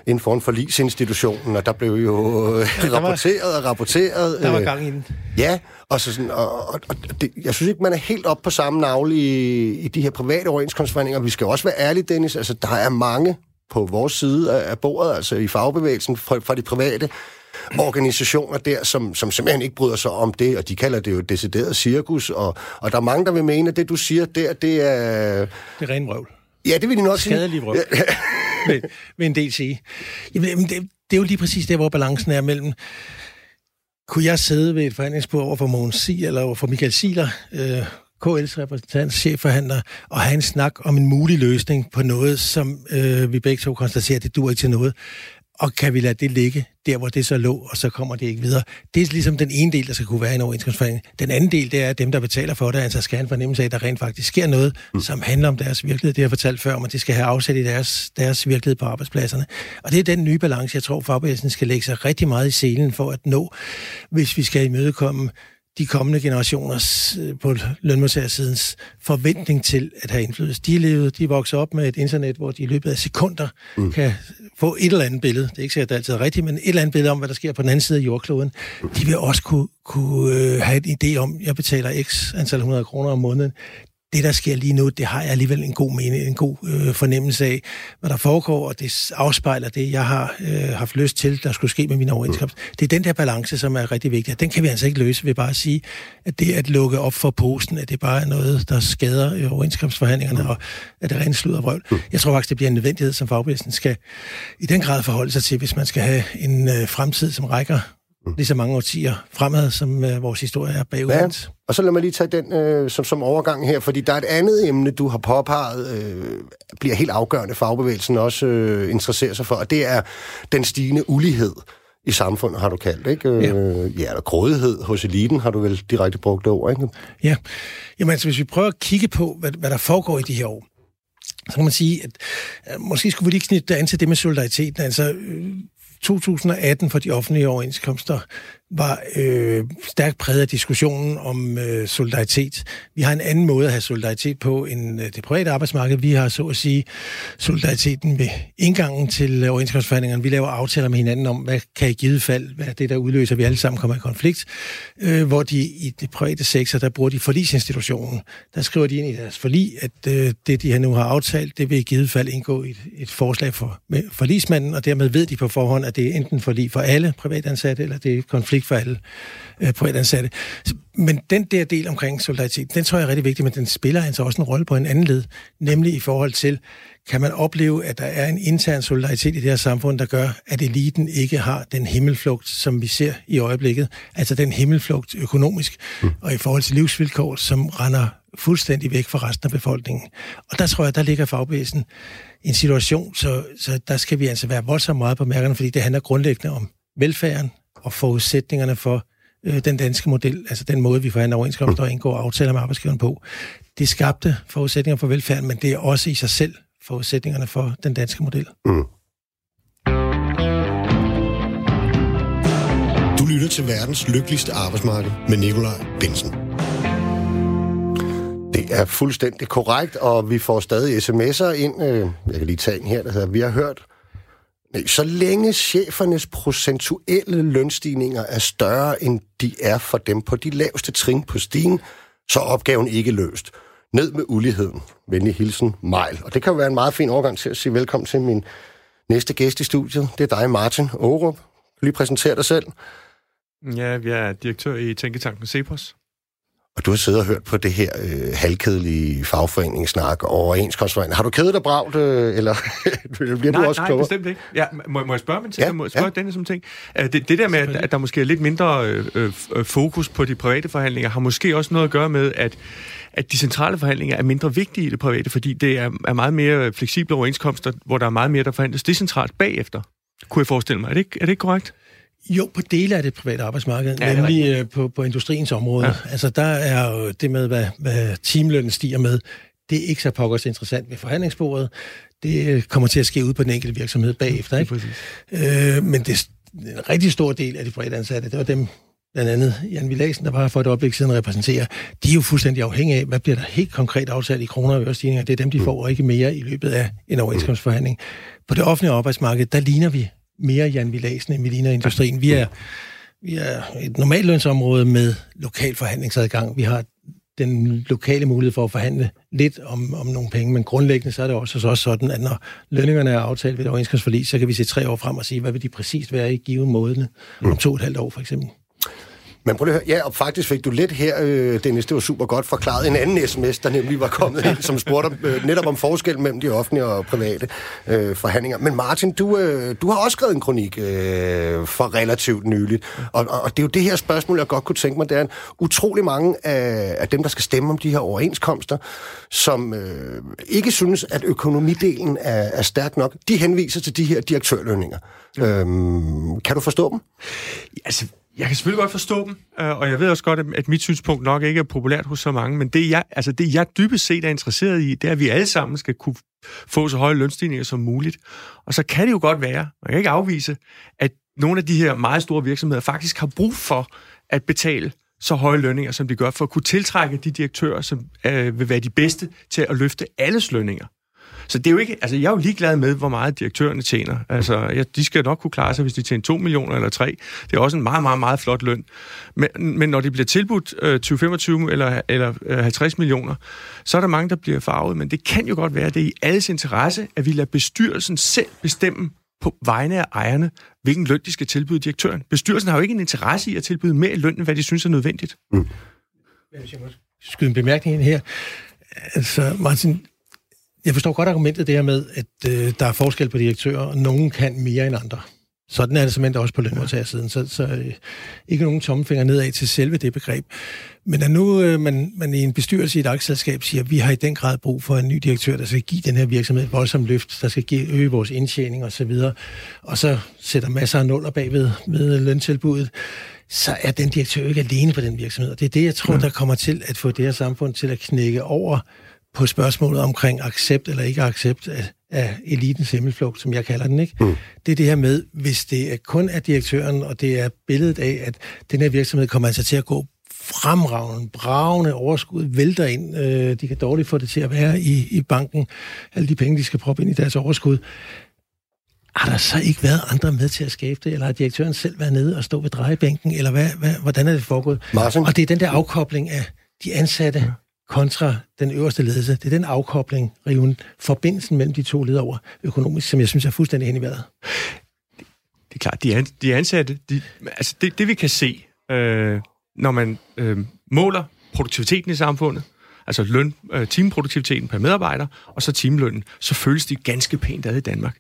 inden foran Forligsinstitutionen, og der blev jo øh, ja, der rapporteret var, og rapporteret. Der var gang i den. Øh, ja, og, så sådan, og, og, og det, jeg synes ikke, man er helt op på samme navle i, i de her private overenskomstforhandlinger. Vi skal også være ærlige, Dennis, altså der er mange på vores side af bordet, altså i fagbevægelsen fra, fra de private organisationer der, som, som simpelthen ikke bryder sig om det, og de kalder det jo decideret cirkus, og, og der er mange, der vil mene, at det, du siger der, det er... Det er ren vrøvl. Ja, det vil de nok sige. Skadelig vrøvl, vil, vil en del sige. Jamen, det, det er jo lige præcis der, hvor balancen er mellem... Kunne jeg sidde ved et forhandlingsbord over for Mogens Sig, eller over for Michael Ziegler... Øh, K L's repræsentant, chefforhandler, og have en snak om en mulig løsning på noget, som øh, vi begge to konstaterer, det duer ikke til noget. og kan vi lade det ligge der, hvor det så lå, og så kommer det ikke videre. Det er ligesom den ene del, der skal kunne være i en overenskomstforhandling. Den anden del, det er, at dem, der betaler for det, altså skal have en fornemmelse af, at der rent faktisk sker noget, mm. som handler om deres virkelighed. Det har jeg fortalt før, om at de skal have afsæt i deres, deres virkelighed på arbejdspladserne. Og det er den nye balance, jeg tror, fagbevægelsen skal lægge sig rigtig meget i selen for at nå, hvis vi skal imødekomme de kommende generationers på lønmodtagersidens forventning til at have indflydelse. De levede, de vokser op med et internet, hvor de i løbet af sekunder mm. kan få et eller andet billede. Det er ikke sikkert, det er altid rigtigt, men et eller andet billede om, hvad der sker på den anden side af jordkloden. De vil også kunne, kunne have en idé om, jeg betaler x antal hundrede kroner om måneden. Det, der sker lige nu, det har jeg alligevel en god mening, en god øh, fornemmelse af, hvad der foregår, og det afspejler det, jeg har øh, haft lyst til, der skulle ske med min overenskomst. Mm. Det er den der balance, som er rigtig vigtig, og den kan vi altså ikke løse ved bare at sige, at det at lukke op for posen, at det bare er noget, der skader overenskomstforhandlingerne, mm. og at det rent sludder vrøvl. Mm. Jeg tror faktisk, det bliver en nødvendighed, som fagbevægelsen skal i den grad forholde sig til, hvis man skal have en øh, fremtid, som rækker lige så mange årtier fremad, som øh, vores historie er bagudvendt. Ja, og så lad mig lige tage den øh, som, som overgang her, fordi der er et andet emne, du har påpeget, øh, bliver helt afgørende, fagbevægelsen også øh, interesserer sig for, og det er den stigende ulighed i samfundet, har du kaldt, ikke? Ja. Ja, eller grådighed hos eliten, har du vel direkte brugt det ord, ikke? Ja, jamen altså, hvis vi prøver at kigge på, hvad, hvad der foregår i de her år, så kan man sige, at øh, måske skulle vi lige knytte an til det med solidariteten, altså øh, to tusind og atten for de offentlige overenskomster var øh, stærkt præget af diskussionen om øh, solidaritet. Vi har en anden måde at have solidaritet på end øh, det private arbejdsmarked. Vi har så at sige solidariteten ved indgangen til overenskomstforhandlingerne. Vi laver aftaler med hinanden om, hvad kan i givet fald være det, der udløser, vi alle sammen kommer i konflikt. Øh, hvor de i det private sektor, der bruger de forligsinstitutionen, der skriver de ind i deres forlig, at øh, det, de her nu har aftalt, det vil i givet fald indgå i et, et forslag for forligsmanden, og dermed ved de på forhånd, at det er enten forlig for alle privatansatte, eller det er konflikt for alle øh, privatansatte. Men den der del omkring solidaritet, den tror jeg er rigtig vigtig, men den spiller altså også en rolle på en anden led, nemlig i forhold til, kan man opleve, at der er en intern solidaritet i det her samfund, der gør, at eliten ikke har den himmelflugt, som vi ser i øjeblikket, altså den himmelflugt økonomisk, mm. og i forhold til livsvilkår, som render fuldstændig væk fra resten af befolkningen. Og der tror jeg, der ligger fagbevægelsen i en situation, så, så der skal vi altså være voldsomt meget på mærkerne, fordi det handler grundlæggende om velfærden, og forudsætningerne for øh, den danske model, altså den måde, vi forhandler overenskomster og indgår aftaler med arbejdsgiveren på. Det skabte forudsætninger for velfærden, men det er også i sig selv forudsætningerne for den danske model. Mm. Du lytter til verdens lykkeligste arbejdsmarked med Nicolaj Binsen. Det er fuldstændig korrekt, og vi får stadig sms'er ind. Jeg kan lige tage en her, der hedder, vi har hørt, så længe chefernes procentuelle lønstigninger er større, end de er for dem på de laveste trin på stigen, så er opgaven ikke løst. Ned med uligheden. Venlig hilsen, Mejl. Og det kan jo være en meget fin overgang til at sige velkommen til min næste gæst i studiet. Det er dig, Martin Ågerup. Kan du lige præsentere dig selv? Ja, jeg er direktør i Tænketanken CEPOS. Og du har siddet og hørt på det her øh, halvkedelige fagforeningssnak og overenskomstforhandling. Har du kedet dig bravt, øh, eller bliver nej, du også nej, klogere? Nej, bestemt ikke. Ja, må, må jeg spørge mig til ja, spørge ja. Denne som ting? Det, det der med, at, at der måske er lidt mindre øh, fokus på de private forhandlinger, har måske også noget at gøre med, at, at de centrale forhandlinger er mindre vigtige i det private, fordi det er, er meget mere fleksible overenskomster, hvor der er meget mere, der forhandles decentralt bagefter. Kunne jeg forestille mig. Er det ikke, er det ikke korrekt? Jo, på dele af det private arbejdsmarked, ja, nemlig på, på industriens område. Ja. Altså, der er jo det med, hvad, hvad timelønnen stiger med. Det er ikke så pokkers interessant ved forhandlingsbordet. Det kommer til at ske ud på den enkelte virksomhed bagefter, ikke? Ja, øh, men det en rigtig stor del af de private ansatte, det var dem, blandt andet Jan Villadsen, der bare for et øjeblik siden repræsenterer, de er jo fuldstændig afhængige af, hvad bliver der helt konkret aftalt i kroner og ørestigninger. Det er dem, de får, og ikke mere i løbet af en overenskomstforhandling. På det offentlige arbejdsmarked, der ligner vi mere Jan Villadsen, end vi ligner industrien. Vi er, vi er et normallønsområde med lokal forhandlingsadgang. Vi har den lokale mulighed for at forhandle lidt om, om nogle penge, men grundlæggende så er det også sådan, at når lønningerne er aftalt ved et overenskomstforlig, så kan vi se tre år frem og sige, hvad vil de præcist være i given måned om to og et halvt år for eksempel. Men prøv at høre, ja, og faktisk fik du lidt her, øh, Dennis, det var super godt forklaret, en anden sms, der nemlig var kommet ind, som spurgte om, øh, netop om forskel mellem de offentlige og private øh, forhandlinger. Men Martin, du, øh, du har også skrevet en kronik øh, for relativt nyligt, og, og, og det er jo det her spørgsmål, jeg godt kunne tænke mig, det er en utrolig mange af, af dem, der skal stemme om de her overenskomster, som øh, ikke synes, at økonomidelen er, er stærk nok, de henviser til de her direktørlønninger. Ja. Øhm, kan du forstå dem? Altså, jeg kan selvfølgelig godt forstå dem, og jeg ved også godt, at mit synspunkt nok ikke er populært hos så mange, men det jeg, altså det, jeg dybest set er interesseret i, det er, at vi alle sammen skal kunne få så høje lønstigninger som muligt. Og så kan det jo godt være, man kan ikke afvise, at nogle af de her meget store virksomheder faktisk har brug for at betale så høje lønninger, som de gør, for at kunne tiltrække de direktører, som øh, vil være de bedste til at løfte alles lønninger. Så det er jo ikke, altså jeg er jo ligeglad med, hvor meget direktørerne tjener. Altså, ja, de skal nok kunne klare sig, hvis de tjener to millioner eller tre. Det er også en meget, meget, meget flot løn. Men, men når de bliver tilbudt øh, tyve til femogtyve eller, eller øh, halvtreds millioner, så er der mange, der bliver farvet. Men det kan jo godt være, det er i alles interesse, at vi lader bestyrelsen selv bestemme på vegne af ejerne, hvilken løn de skal tilbyde direktøren. Bestyrelsen har jo ikke en interesse i at tilbyde mere løn, end hvad de synes er nødvendigt. Mm. Hvis jeg må skyde en bemærkning ind her. Altså, Martin, jeg forstår godt argumentet der med, at øh, der er forskel på direktører, og nogen kan mere end andre. Sådan er det simpelthen også på lønmodtagersiden, så, så øh, ikke nogen tommelfinger nedad til selve det begreb. Men når nu øh, man, man i en bestyrelse i et aktieselskab siger, at vi har i den grad brug for en ny direktør, der skal give den her virksomhed et voldsomt løft, der skal give, øge vores indtjening osv., og så sætter masser af nuller bag ved, ved løntilbuddet, så er den direktør ikke alene på den virksomhed. Og det er det, jeg tror, ja. Der kommer til at få det her samfund til at knække over på spørgsmålet omkring accept eller ikke accept af, af elitens himmelflugt, som jeg kalder den, ikke? Mm. Det er det her med, hvis det er kun er direktøren, og det er billedet af, at den her virksomhed kommer altså til at gå fremragende, bravende overskud, vælter ind. Øh, de kan dårligt få det til at være i, i banken. Alle de penge, de skal proppe ind i deres overskud. Har der så ikke været andre med til at skabe det? Eller har direktøren selv været nede og stå ved drejebænken? Eller hvad, hvad, hvordan er det foregået? Martin. Og det er den der afkobling af de ansatte, ja. Kontra den øverste ledelse. Det er den afkobling, riven, forbindelsen mellem de to ledere økonomisk, som jeg synes er fuldstændig hen i vejret. Det, det er klart, de, an, de ansatte, de, altså det, det vi kan se, øh, når man øh, måler produktiviteten i samfundet, altså løn, øh, timeproduktiviteten per medarbejder, og så timelønnen, så føles de ganske pænt ad i Danmark.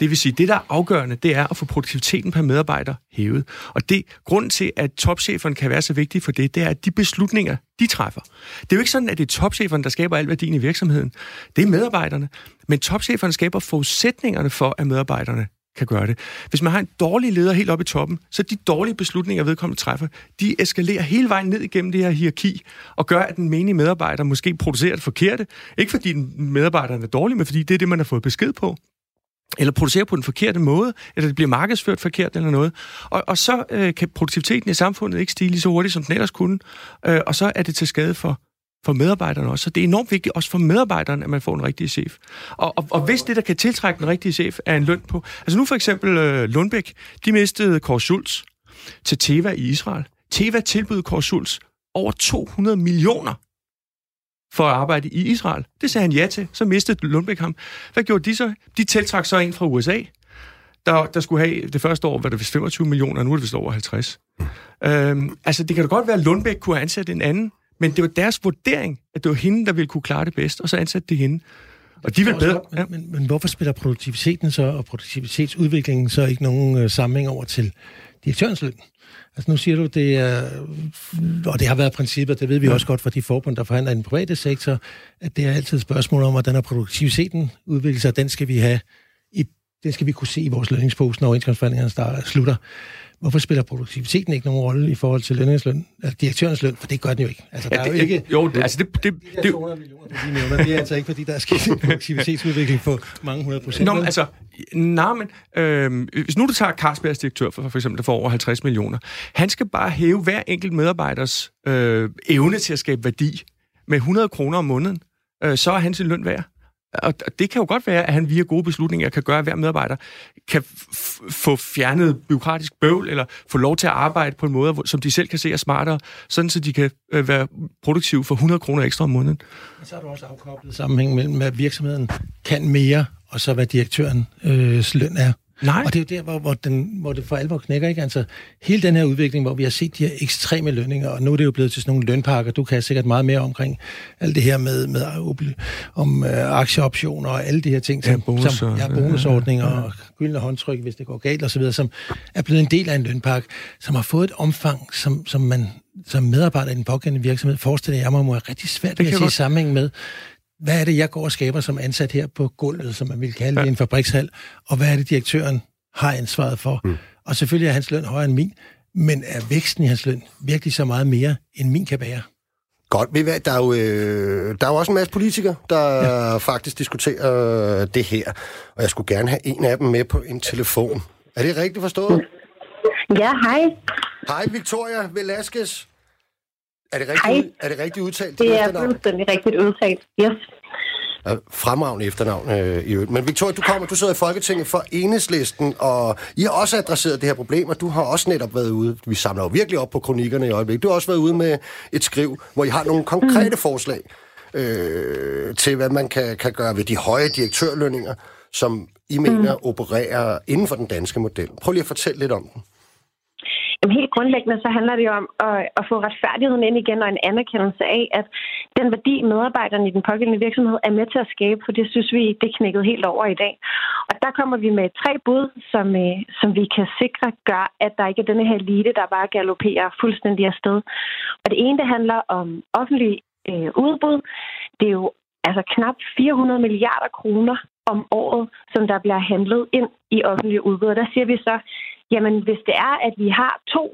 Det vil sige, det der er afgørende, det er at få produktiviteten per medarbejder hævet. Og det, grunden til, at topcheferne kan være så vigtige for det, det er, at de beslutninger, de træffer. Det er jo ikke sådan, at det er topcheferne, der skaber al værdien i virksomheden. Det er medarbejderne. Men topcheferne skaber forudsætningerne for, at medarbejderne kan gøre det. Hvis man har en dårlig leder helt oppe i toppen, så de dårlige beslutninger, vedkommende træffer, de eskalerer hele vejen ned igennem det her hierarki, og gør, at den menige medarbejder måske producerer det forkerte. Ikke fordi den medarbejderen er dårlig, men fordi det er det, man har fået besked på. Eller producerer på den forkerte måde, eller det bliver markedsført forkert eller noget. Og, og så øh, kan produktiviteten i samfundet ikke stige lige så hurtigt, som den ellers kunne. Øh, og så er det til skade for for medarbejderne også. Så det er enormt vigtigt, også for medarbejderne, at man får en rigtig chef. Og, og, og hvis det, der kan tiltrække den rigtige chef, er en løn på. Altså nu for eksempel øh, Lundbeck, de mistede Kåre Schultz til Teva i Israel. Teva tilbød Kåre Schultz over to hundrede millioner for at arbejde i Israel. Det sagde han ja til. Så mistede Lundbeck ham. Hvad gjorde de så? De tiltrak så en fra U S A, der, der skulle have det første år, var det vist femogtyve millioner, og nu er det vist over halvtreds. Øhm, altså det kan da godt være, at Lundbeck kunne have ansat en anden, men det var deres vurdering, at det var hende, der ville kunne klare det bedst, og så ansatte de hende. Og de vil bedre. Godt, men, ja. men, men hvorfor spiller produktiviteten så, og produktivitetsudviklingen så ikke nogen øh, sammenhæng over til direktørens løn? Altså nu siger du, det er, og det har været princippet, det ved vi ja. Også godt fra de forbund, der forhandler i den private sektor, at det er altid et spørgsmål om, hvordan er produktiviteten udviklet sig, den skal vi have, i, den skal vi kunne se i vores lønningspose, når overenskomstforhandlingerne slutter. Hvorfor spiller produktiviteten ikke nogen rolle i forhold til lønningsløn? Altså direktørens løn, for det gør den jo ikke. Altså der ja, det, er jo ikke jo, det, altså det det det, det, det to hundrede millioner, det lige nævner. Det er altså ikke fordi der er sket en produktivitetsudvikling på mange hundrede procent. Nå, men altså nej, men øh, hvis nu du tager Carlsbergs direktør for, for eksempel der får over halvtreds millioner, han skal bare hæve hver enkelt medarbejders øh, evne til at skabe værdi med hundrede kroner om måneden, øh, så er han sin løn værd. Og det kan jo godt være, at han via gode beslutninger kan gøre, at hver medarbejder kan f- få fjernet bureaukratisk bøvl, eller få lov til at arbejde på en måde, som de selv kan se er smartere, sådan så de kan øh, være produktive for hundrede kroner ekstra om måneden. Og så har du også afkoblet sammenhæng mellem, hvad virksomheden kan mere, og så hvad direktørens øh, løn er. Nej. Og det er jo der, hvor, hvor, den, hvor det for alvor knækker, ikke? Altså, hele den her udvikling, hvor vi har set de her ekstreme lønninger, og nu er det jo blevet til sådan nogle lønpakker. Du kan sikkert meget mere omkring alt det her med, med om øh, aktieoptioner og alle de her ting, som, ja, som ja, bonusordninger ja, ja. og gyldne håndtryk, hvis det går galt og så videre, som er blevet en del af en lønpakke, som har fået et omfang, som, som man som medarbejder i den pågældende virksomhed forestiller jeg mig, må have rigtig svært ved at se sammenhæng med, hvad er det, jeg går og skaber som ansat her på gulvet, som man vil kalde det, en fabrikshal, og hvad er det, direktøren har ansvaret for? Mm. Og selvfølgelig er hans løn højere end min, men er væksten i hans løn virkelig så meget mere, end min kan bære? Godt, ved hvad, der er jo, øh, der er jo også en masse politikere, der ja. faktisk diskuterer øh, det her, og jeg skulle gerne have en af dem med på en telefon. Er det rigtigt forstået? Ja, hej. Hej, Victoria Velazquez. Er det rigtigt, er det rigtigt udtalt? Det er fuldstændig rigtigt udtalt, yes. Fremragende efternavn øh, i øvrigt. Men Victoria, du kommer, du sidder i Folketinget for Enhedslisten, og I har også adresseret det her problem, og du har også netop været ude, vi samler jo virkelig op på kronikkerne i øjeblikket, du har også været ude med et skriv, hvor I har nogle konkrete mm. forslag øh, til, hvad man kan, kan gøre ved de høje direktørlønninger, som I mener mm. opererer inden for den danske model. Prøv lige at fortælle lidt om den. Jamen helt grundlæggende så handler det jo om at, at få retfærdigheden ind igen og en anerkendelse af, at den værdi medarbejderne i den pågældende virksomhed er med til at skabe, for det synes vi, det er knækket helt over i dag. Og der kommer vi med tre bud, som, som vi kan sikre gør, at der ikke er denne her elite, der bare galopperer fuldstændig afsted. Og det ene, det handler om offentlige øh, udbud. Det er jo altså knap fire hundrede milliarder kroner om året, som der bliver handlet ind i offentlige udbud. Og der siger vi så, jamen, hvis det er, at vi har to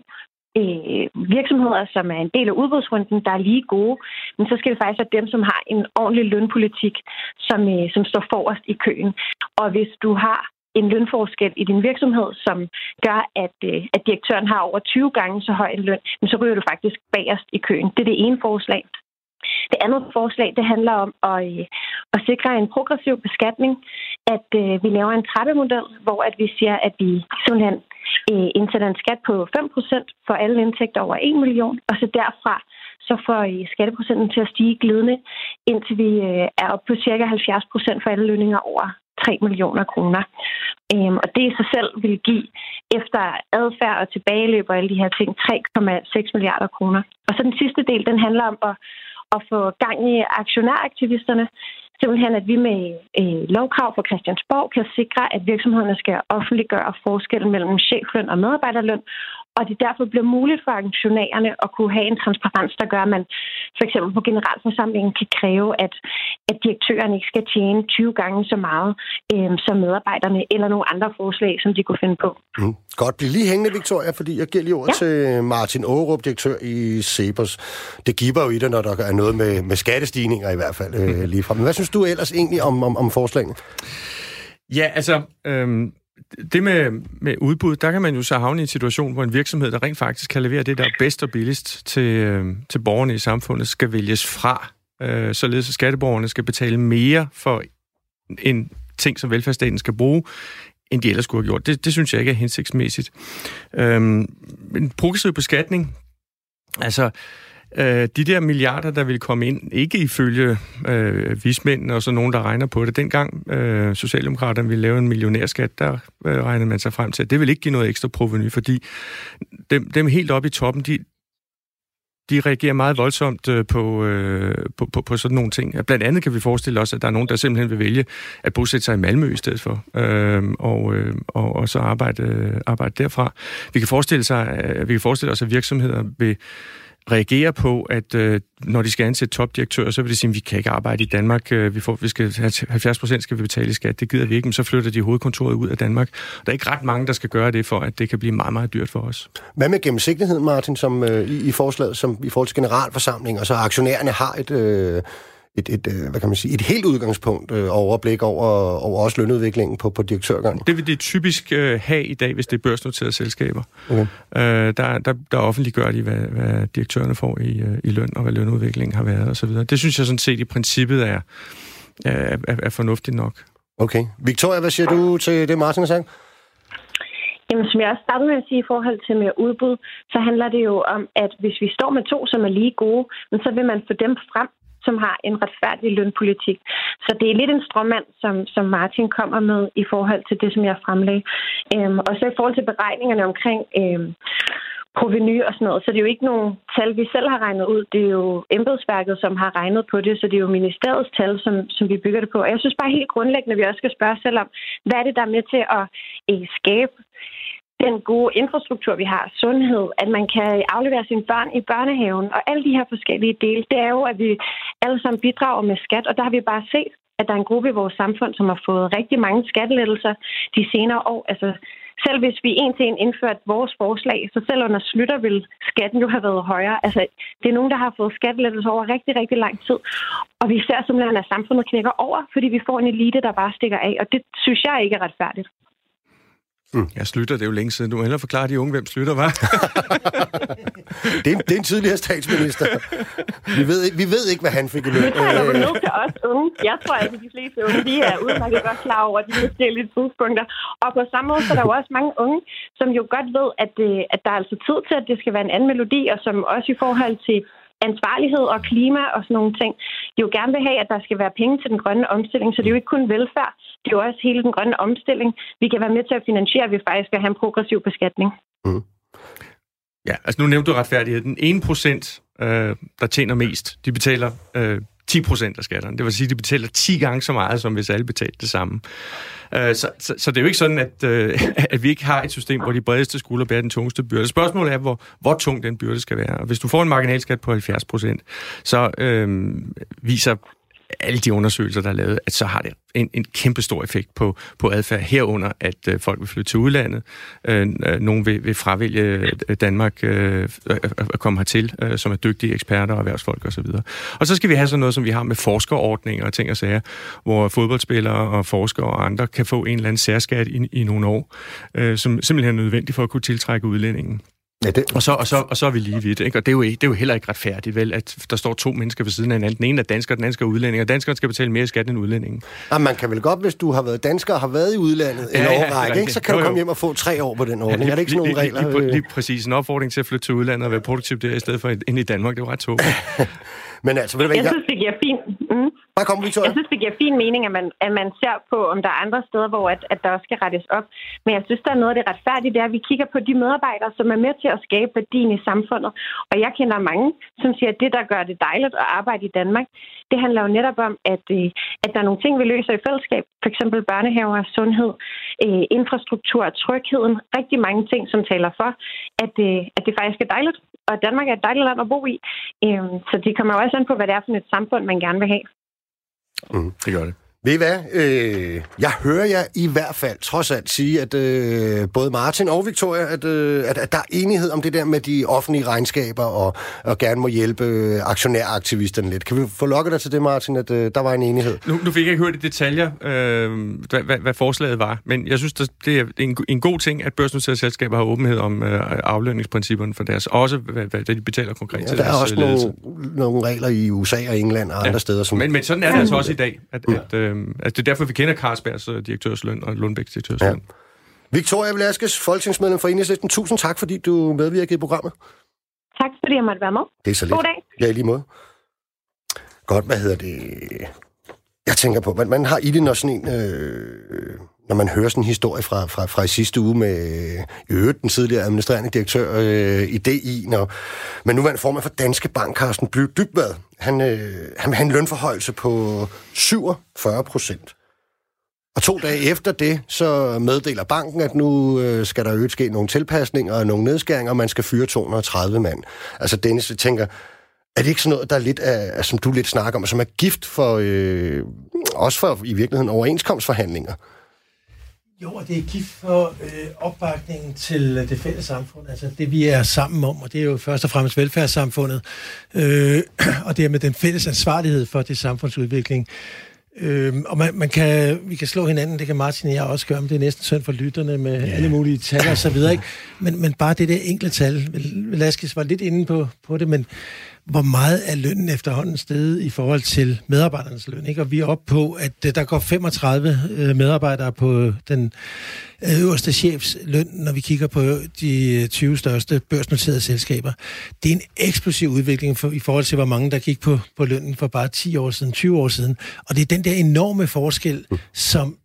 øh, virksomheder, som er en del af udbudsrunden, der er lige gode, men så skal det faktisk være dem, som har en ordentlig lønpolitik, som, øh, som står forrest i køen. Og hvis du har en lønforskel i din virksomhed, som gør, at, øh, at direktøren har over tyve gange så høj en løn, så ryger du faktisk bagerst i køen. Det er det ene forslag. Det andet forslag, det handler om at, øh, at sikre en progressiv beskatning, at øh, vi laver en trappemodel, hvor at vi siger, at vi simpelthen øh, indsætter en skat på fem procent for alle indtægter over en million, og så derfra så får øh, skatteprocenten til at stige glidende, indtil vi øh, er oppe på ca. halvfjerds procent for alle lønninger over tre millioner kroner. Øhm, og det i sig selv vil give, efter adfærd og tilbageløb og alle de her ting, tre komma seks milliarder kroner. Og så den sidste del, den handler om at og få gang i aktionæraktivisterne. Simpelthen, at vi med øh, lovkrav fra Christiansborg kan sikre, at virksomhederne skal offentliggøre forskellen mellem chefløn og medarbejderløn, og det derfor bliver muligt for aktionærerne at kunne have en transparens, der gør, at man for eksempel på generalforsamlingen kan kræve, at, at direktøren ikke skal tjene tyve gange så meget øh, som medarbejderne, eller nogle andre forslag, som de kunne finde på. Mm. Godt, bliv lige hængende, Victoria, fordi jeg giver lige ord ja. til Martin Ågerup, direktør i CEPOS. Det giver jo i dig, når der er noget med, med skattestigninger i hvert fald øh, lige fra. Men hvad synes du ellers egentlig om, om, om forslagene? Ja, altså... Øhm Det med, med udbud, der kan man jo så havne i en situation, hvor en virksomhed, der rent faktisk kan levere det, der er bedst og billigst til, øh, til borgerne i samfundet, skal vælges fra. Øh, således at skatteborgerne skal betale mere for en ting, som velfærdsstaten skal bruge, end de ellers skulle have gjort. Det, det synes jeg ikke er hensigtsmæssigt. Øh, en progressiv beskatning, altså... De der milliarder, der ville komme ind, ikke ifølge øh, vismændene og så nogen, der regner på det. Dengang øh, Socialdemokraterne ville lave en millionærskat, der øh, regnede man sig frem til, at det ville ikke give noget ekstra provenu, fordi dem, dem helt oppe i toppen, de, de reagerer meget voldsomt på, øh, på, på, på sådan nogle ting. Blandt andet kan vi forestille os, at der er nogen, der simpelthen vil vælge at bosætte sig i Malmø i stedet for, øh, og, øh, og, og så arbejde, arbejde derfra. Vi kan forestille sig, vi kan forestille os, at virksomheder vil reagerer på, at øh, når de skal ansætte topdirektører, så vil det sige, at vi kan ikke arbejde i Danmark. Øh, vi får, vi skal, halvfjerds procent skal vi betale i skat. Det gider vi ikke, men så flytter de hovedkontoret ud af Danmark. Der er ikke ret mange, der skal gøre det, for at det kan blive meget, meget dyrt for os. Hvad med gennemsigtigheden, Martin, som øh, i, i forslaget, som i forhold til generalforsamling, og så aktionærerne har et, øh, et, et, øh, hvad kan man sige, et helt udgangspunkt øh, overblik over, over også lønudviklingen på, på direktørgangen? Det vil det typisk øh, have i dag, hvis det er børsnoterede selskaber. Okay. Øh, der, der, der offentliggør de, hvad, hvad direktørerne får i, øh, i løn, og hvad lønudviklingen har været osv. Det synes jeg sådan set i princippet er, er, er, er fornuftigt nok. Okay. Victoria, hvad siger du til det, Martin har sagt? Jamen, som jeg også startede med at sige i forhold til mere udbud, så handler det jo om, at hvis vi står med to, som er lige gode, så vil man få dem frem som har en retfærdig lønpolitik. Så det er lidt en strømmand, som, som Martin kommer med i forhold til det, som jeg fremlagde. Øhm, og så i forhold til beregningerne omkring øhm, proveny og sådan noget, så det er jo ikke nogen tal, vi selv har regnet ud. Det er jo embedsværket, som har regnet på det, så det er jo ministeriets tal, som, som vi bygger det på. Og jeg synes bare helt grundlæggende, at vi også skal spørge selv om, hvad er det, der er med til at øh, skabe den gode infrastruktur, vi har, sundhed, at man kan aflevere sine børn i børnehaven, og alle de her forskellige dele, det er jo, at vi alle sammen bidrager med skat, og der har vi bare set, at der er en gruppe i vores samfund, som har fået rigtig mange skattelettelser de senere år. Altså, selv hvis vi en til en indførte vores forslag, så selv under Slytter ville skatten jo have været højere. Altså, det er nogen, der har fået skattelettelser over rigtig, rigtig lang tid. Og vi ser simpelthen, at samfundet knækker over, fordi vi får en elite, der bare stikker af, og det synes jeg ikke er retfærdigt. Mm. Jeg Slytter, det er jo længe siden. Du må hellere forklare de unge, hvem Slytter var. det, er, det er en tidligere statsminister. Vi ved, vi ved ikke, hvad han fik i løn. Det tager jo nu til os unge. Jeg tror, at de fleste unge de er udmærket godt klar over de forskellige tidspunkter. Og på samme måde så er der jo også mange unge, som jo godt ved, at, det, at der er altså tid til, at det skal være en anden melodi, og som også i forhold til ansvarlighed og klima og sådan nogle ting, jo gerne vil have, at der skal være penge til den grønne omstilling, så det er jo ikke kun velfærd, det er jo også hele den grønne omstilling. Vi kan være med til at finansiere, at vi faktisk skal have en progressiv beskatning. Mm. Ja, altså nu nævnte du retfærdighed. Den ene procent, øh, der tjener mest, de betaler øh, ti procent af skatterne. Det vil sige, at de betaler ti gange så meget, som hvis alle betalte det samme. Øh, så, så, så det er jo ikke sådan, at, øh, at vi ikke har et system, hvor de bredeste skuldre bærer den tungeste byrde. Spørgsmålet er, hvor, hvor tung den byrde skal være. Og hvis du får en marginalskat på halvfjerds procent, så øh, viser alle de undersøgelser, der er lavet, at så har det en, en kæmpe stor effekt på, på adfærd herunder, at øh, folk vil flytte til udlandet. Øh, øh, nogen vil, vil fravælge Danmark øh, at komme hertil, øh, som er dygtige eksperter og erhvervsfolk osv. Og så skal vi have sådan noget, som vi har med forskerordninger og ting og sager, hvor fodboldspillere og forskere og andre kan få en eller anden særskat i, i nogle år, øh, som simpelthen er nødvendig for at kunne tiltrække udlændingen. Ja, det... og, så, og, så, og så er vi lige vidt, ikke? Og det er, jo, det er jo heller ikke retfærdigt, vel, at der står to mennesker ved siden af hinanden. Den ene er dansker, den anden skal udlænding, og danskeren skal betale mere i skat end udlændingen. Ja, man kan vel godt, hvis du har været dansker og har været i udlandet en ja, ja, årrække, ikke? Så kan jo, jo. du komme hjem og få tre år på den ordning. Ja, lige, er det ikke sådan nogle regler? Lige, lige, lige, lige præcis. En opfordring til at flytte til udlandet og være produktiv der, i stedet for ind i Danmark. Det var ret tåbigt. Men altså, ved du hvad, jeg... jeg synes, det giver fin... Mm. Bare kom, Victoria. Jeg synes, det giver fin mening, at man, at man ser på, om der er andre steder, hvor at, at der også skal rettes op. Men jeg synes, der er noget af det retfærdige, det er, at vi kigger på de medarbejdere, som er med til at skabe værdien i samfundet. Og jeg kender mange, som siger, at det, der gør det dejligt at arbejde i Danmark, det handler jo netop om, at, at der er nogle ting, vi løser i fællesskab. For eksempel børnehaver, sundhed, infrastruktur, trygheden. Rigtig mange ting, som taler for, at, at det faktisk er dejligt. Og Danmark er et dejligt land at bo i. Så det kommer jo også an på, hvad det er for et samfund, man gerne vil have. Mm, det gør det. Ved I hvad? Øh, jeg hører jer i hvert fald trods alt sige, at øh, både Martin og Victoria, at, øh, at, at der er enighed om det der med de offentlige regnskaber, og, og gerne må hjælpe aktionæraktivisterne lidt. Kan vi få lokket dig til det, Martin, at øh, der var en enighed? Nu, nu fik jeg ikke hørt i detaljer, øh, hvad, hvad, hvad forslaget var, men jeg synes, det er en, en god ting, at børsnoterede selskaber har åbenhed om øh, aflønningsprincipperne for deres, også hvad, hvad de betaler konkret ja, til deres ledelse. Der er også nogle, nogle regler i U S A og England og andre ja. steder. Som... Men, men sådan er det altså også i dag, at, mm. at øh, altså, det er derfor, vi kender Carlsbergs direktørsløn og Lundbecks direktørsløn. Ja. Victoria Velazquez, folketingsmedlem for Enhedslisten. Tusind tak, fordi du medvirkede i programmet. Tak, fordi jeg måtte være med. Det er så lidt. God dag. Ja, i lige måde. Godt, hvad hedder det? Jeg tænker på, man har i det, når sådan en... Øh, når man hører sådan en historie fra, fra, fra i sidste uge med i øvrigt den tidligere administrerende direktør øh, i D I, når, men nuværende formand for Danske Bank, Carsten Bly, Dybvad, han, øh, han havde en lønforhøjelse på syvogfyrre procent. Og to dage efter det, så meddeler banken, at nu øh, skal der øget ske nogle tilpasninger og nogle nedskæringer, og man skal fyre to hundrede og tredive mand. Altså Dennis, jeg tænker, er det ikke sådan noget, der er lidt af, som du lidt snakker om, som er gift for, øh, også for i virkeligheden overenskomstforhandlinger? Jo, det er gift for øh, opbakningen til det fælles samfund, altså det vi er sammen om, og det er jo først og fremmest velfærdssamfundet, øh, og det er med den fælles ansvarlighed for det samfundsudvikling. Øh, og man, man kan, vi kan slå hinanden, det kan Martin og jeg også gøre, men det er næsten synd for lytterne med yeah. alle mulige tal og så videre, ikke? Men, men bare det der enkle tal, Velazquez var lidt inde på, på det, men hvor meget er lønnen efterhånden steget i forhold til medarbejdernes løn, ikke? Og vi er oppe på, at der går femogtredive medarbejdere på den øverste chefs løn, når vi kigger på de tyve største børsnoterede selskaber. Det er en eksplosiv udvikling for, i forhold til, hvor mange der gik på, på lønnen for bare ti år siden, tyve år siden. Og det er den der enorme forskel, som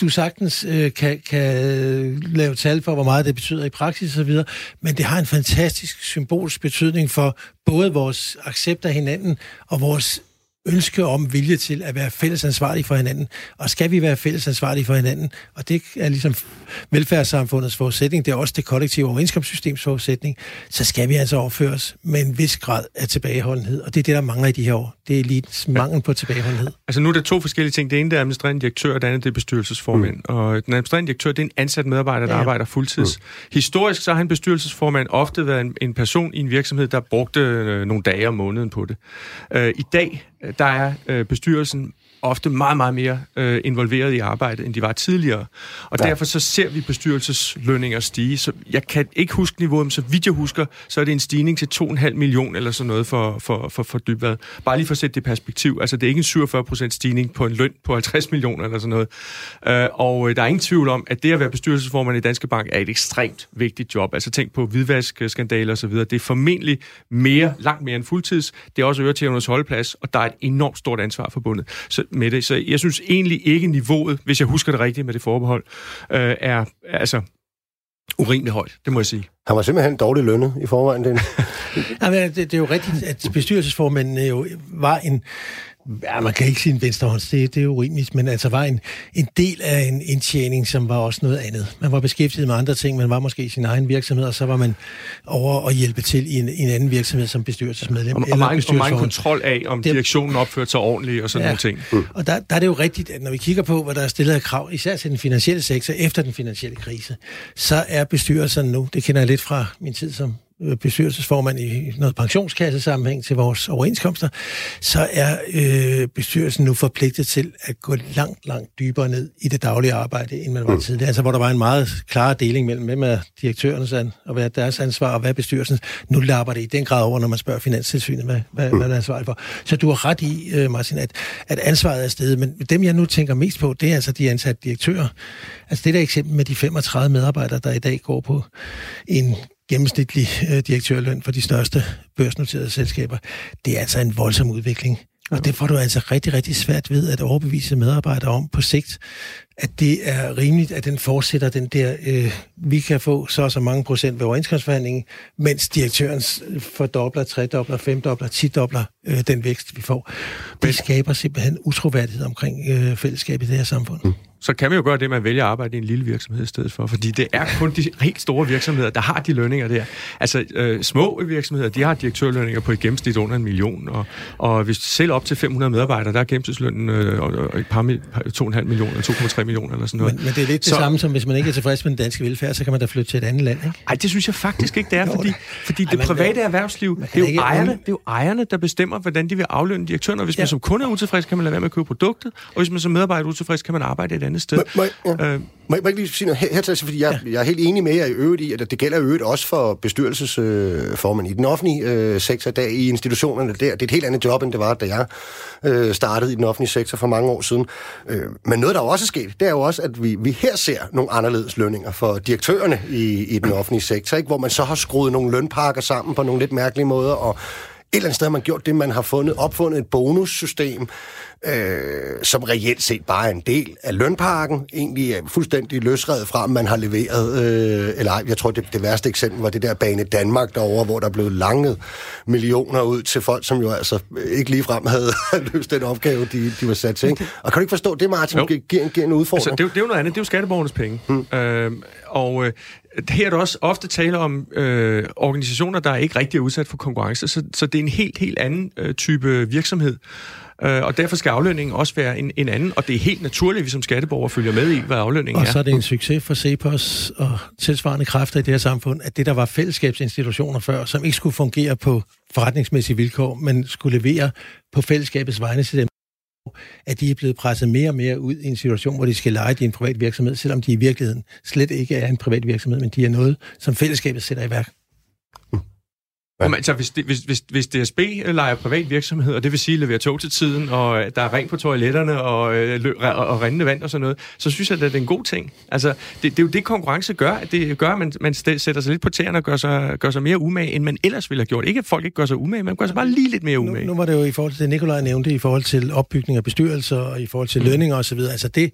du sagtens øh, kan, kan lave tal for, hvor meget det betyder i praksis osv., men det har en fantastisk symbolsk betydning for både vores accept af hinanden og vores ønske om vilje til at være fællesansvarlige for hinanden. Og skal vi være fællesansvarlige for hinanden? Og det er ligesom velfærdssamfundets forudsætning, det er også det kollektive overenskomstsystems forudsætning, så skal vi altså overføres med en vis grad af tilbageholdenhed. Og det er det, der mangler i de her år. Det er elitens mangel på tilbageholdenhed. Altså nu er der to forskellige ting. Det ene det er administrerende direktør, og det andet det er bestyrelsesformand. Mm. Og den administrerende direktør, det er en ansat medarbejder, der ja. arbejder fuldtids. Mm. Historisk så har en bestyrelsesformand ofte været en, en person i en virksomhed, der brugte øh, nogle dage om måneden på det. Øh, I dag der er øh, bestyrelsen ofte meget, meget mere øh, involveret i arbejdet, end de var tidligere. Og ja. derfor så ser vi bestyrelseslønninger stige. Så jeg kan ikke huske niveauet, men så vidt jeg husker, så er det en stigning til to komma fem millioner eller sådan noget for, for, for, for Dybvad. Bare lige for at sætte det i perspektiv. Altså, det er ikke en syvogfyrre procent stigning på en løn på halvtreds millioner eller sådan noget. Øh, og der er ingen tvivl om, at det at være bestyrelsesformand i Danske Bank er et ekstremt vigtigt job. Altså, tænk på hvidvaskskandaler og så videre. Det er formentlig mere, langt mere end fuldtids. Det er også øretævernes holdeplads, og der er et enormt stort ansvar forbundet. Så med det. Så jeg synes egentlig ikke niveauet, hvis jeg husker det rigtigt med det forbehold, øh, er altså urimeligt højt, det må jeg sige. Han var simpelthen dårlig lønnet i forvejen. Den. Jamen, det, det er jo rigtigt, at bestyrelsesformanden jo var en, ja, man kan ikke sige en venstrehånds, det, det er urimeligt, men altså var en, en del af en indtjening, som var også noget andet. Man var beskæftiget med andre ting, man var måske i sin egen virksomhed, og så var man over at hjælpe til i en, en anden virksomhed som bestyrelsesmedlem. Og, og, mange, og mange kontrol af, om det, direktionen opførte sig ordentligt og sådan ja, nogle ting. Mm. Og der, der er det jo rigtigt, at når vi kigger på, hvad der er stillet af krav, især til den finansielle sektor efter den finansielle krise, så er bestyrelserne nu, det kender jeg lidt fra min tid som bestyrelsesformand i noget pensionskassesammenhæng til vores overenskomster, så er øh, bestyrelsen nu forpligtet til at gå langt, langt dybere ned i det daglige arbejde, end man var tidligere. Altså, hvor der var en meget klar deling mellem, hvem er direktørernes og hvad er deres ansvar, og hvad er bestyrelsen. Nu lapper det i den grad over, når man spørger Finanstilsynet, hvad, hvad, hvad er ansvaret for. Så du har ret i, Martin, at, at ansvaret er stedet, men dem, jeg nu tænker mest på, det er altså de ansatte direktører. Altså, det der eksempel med de femogtredive medarbejdere, der i dag går på en gennemsnitlig øh, direktørløn for de største børsnoterede selskaber, det er altså en voldsom udvikling. Og det får du altså rigtig, rigtig svært ved at overbevise medarbejdere om på sigt, at det er rimeligt, at den fortsætter den der, øh, vi kan få så og så mange procent ved overenskomstforhandlingen, mens direktøren fordobler, tredobler, femdobler, tidobler øh, den vækst, vi får. Det skaber simpelthen utroværdighed omkring øh, fællesskabet i det her samfund. Mm. Så kan man jo gøre det, man vælger at arbejde i en lille virksomhed i stedet for, fordi det er kun de helt store virksomheder, der har de lønninger der. Altså, øh, små virksomheder, de har direktørlønninger på i gennemsnit under en million, og, og hvis selv op til fem hundrede medarbejdere, der er gennemsnitslønnen øh, og et par, to komma fem millioner eller to komma tre millioner eller sådan noget. Men, men det er lidt så det samme som, hvis man ikke er tilfreds med den danske velfærd, så kan man da flytte til et andet land, ikke? Ej, det synes jeg faktisk ikke, det er, fordi, fordi Ej, det man, private erhvervsliv, det er, jo ejerne, det er jo ejerne, der bestemmer, hvordan de vil aflønne direktøren, og hvis ja. man som kunde er utilfreds, kan man lade være med at købe produktet, og hvis man som medarbejder er utilfreds, kan man arbejde et andet sted. Må, må, ja. øh, må jeg ikke lige sige noget her, hertil, fordi jeg, ja. jeg er helt enig med jer i øvrigt i, at det gælder øvrigt også for bestyrelsesformand øh, i den offentlige øh, sektor, der i institutionerne der. Det er et helt andet job, end det var, da jeg øh, startede i den offentlige sektor for mange år siden. Øh, men noget, der også er sket, det er jo også, at vi, vi her ser nogle anderledes lønninger for direktørerne i, i den offentlige sektor, ikke? Hvor man så har skruet nogle lønpakker sammen på nogle lidt mærkelige måder, og et eller andet sted har man gjort det, man har fundet, opfundet et bonussystem, Øh, som reelt set bare er en del af lønpakken, egentlig er fuldstændig løsredet fra, om man har leveret, øh, eller ej, jeg tror, det, det værste eksempel var det der Bane Danmark derovre, hvor der blev langet millioner ud til folk, som jo altså ikke ligefrem havde løst den opgave, de, de var sat til. Ikke? Og kan du ikke forstå det, Martin, no. giver, giver en udfordring? Altså, det, er jo, det er jo noget andet, det er jo skatteborgernes penge. Hmm. Øh, og øh, her er der også ofte tale om øh, organisationer, der ikke rigtig er udsat for konkurrence, så, så det er en helt, helt anden øh, type virksomhed. Og derfor skal aflønningen også være en, en anden, og det er helt naturligt, at vi som skatteborgere følger med i, hvad aflønningen er. Og så er det en succes for CEPOS og tilsvarende kræfter i det her samfund, at det, der var fællesskabsinstitutioner før, som ikke skulle fungere på forretningsmæssige vilkår, men skulle levere på fællesskabets vegne til dem, at de er blevet presset mere og mere ud i en situation, hvor de skal lege i en privat virksomhed, selvom de i virkeligheden slet ikke er en privat virksomhed, men de er noget, som fællesskabet sætter i værk. Om, altså, hvis, hvis, hvis, hvis D S B leger privat virksomhed, og det vil sige, at leverer tog til tiden, og der er rent på toiletterne, og, og, og rendende vand og sådan noget, så synes jeg, at det er en god ting. Altså, det, det er jo det, konkurrence gør. Det gør, at man, man sætter sig lidt på tæerne og gør sig, gør sig mere umage, end man ellers ville have gjort. Ikke, at folk ikke gør sig umage, men gør sig bare lige lidt mere umage. Nu, nu var det jo i forhold til det, Nicolaj nævnte, i forhold til opbygning af bestyrelser, og i forhold til lønninger osv. Altså, det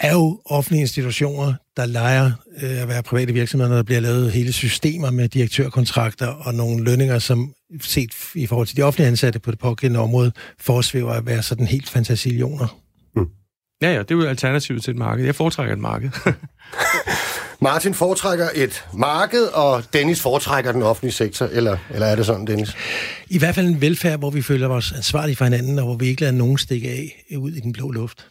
er jo offentlige institutioner, der leger øh, at være private virksomheder, når der bliver lavet hele systemer med direktørkontrakter og nogle lønninger, som set i forhold til de offentlige ansatte på det pågældende område, forsvæver at være sådan helt fantasillioner. Mm. Ja, ja, det er jo alternativet til et marked. Jeg foretrækker et marked. Martin foretrækker et marked, og Dennis foretrækker den offentlige sektor, eller, eller er det sådan, Dennis? I hvert fald en velfærd, hvor vi føler os ansvarlige for hinanden, og hvor vi ikke lader nogen stikke af ud i den blå luft.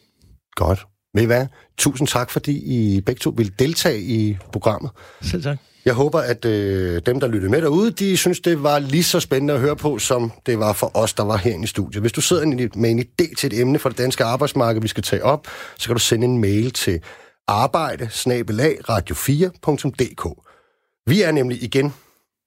Godt. Ved I hvad? Tusind tak, fordi I begge to ville deltage i programmet. Selv tak. Jeg håber, at øh, dem, der lyttede med derude, de synes, det var lige så spændende at høre på, som det var for os, der var herinde i studiet. Hvis du sidder med en idé til et emne for det danske arbejdsmarked, vi skal tage op, så kan du sende en mail til arbejde bindestreg radio fire punktum d k. Vi er nemlig igen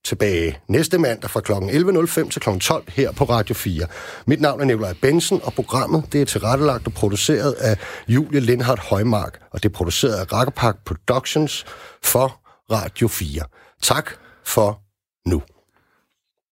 tilbage næste mandag fra klokken elleve nul fem til klokken tolv her på Radio fire. Mit navn er Nicolaj Binsen, og programmet det er tilrettelagt og produceret af Julie Lindhardt Højmark, og det er produceret af Rækkerpark Productions for Radio fire. Tak for nu.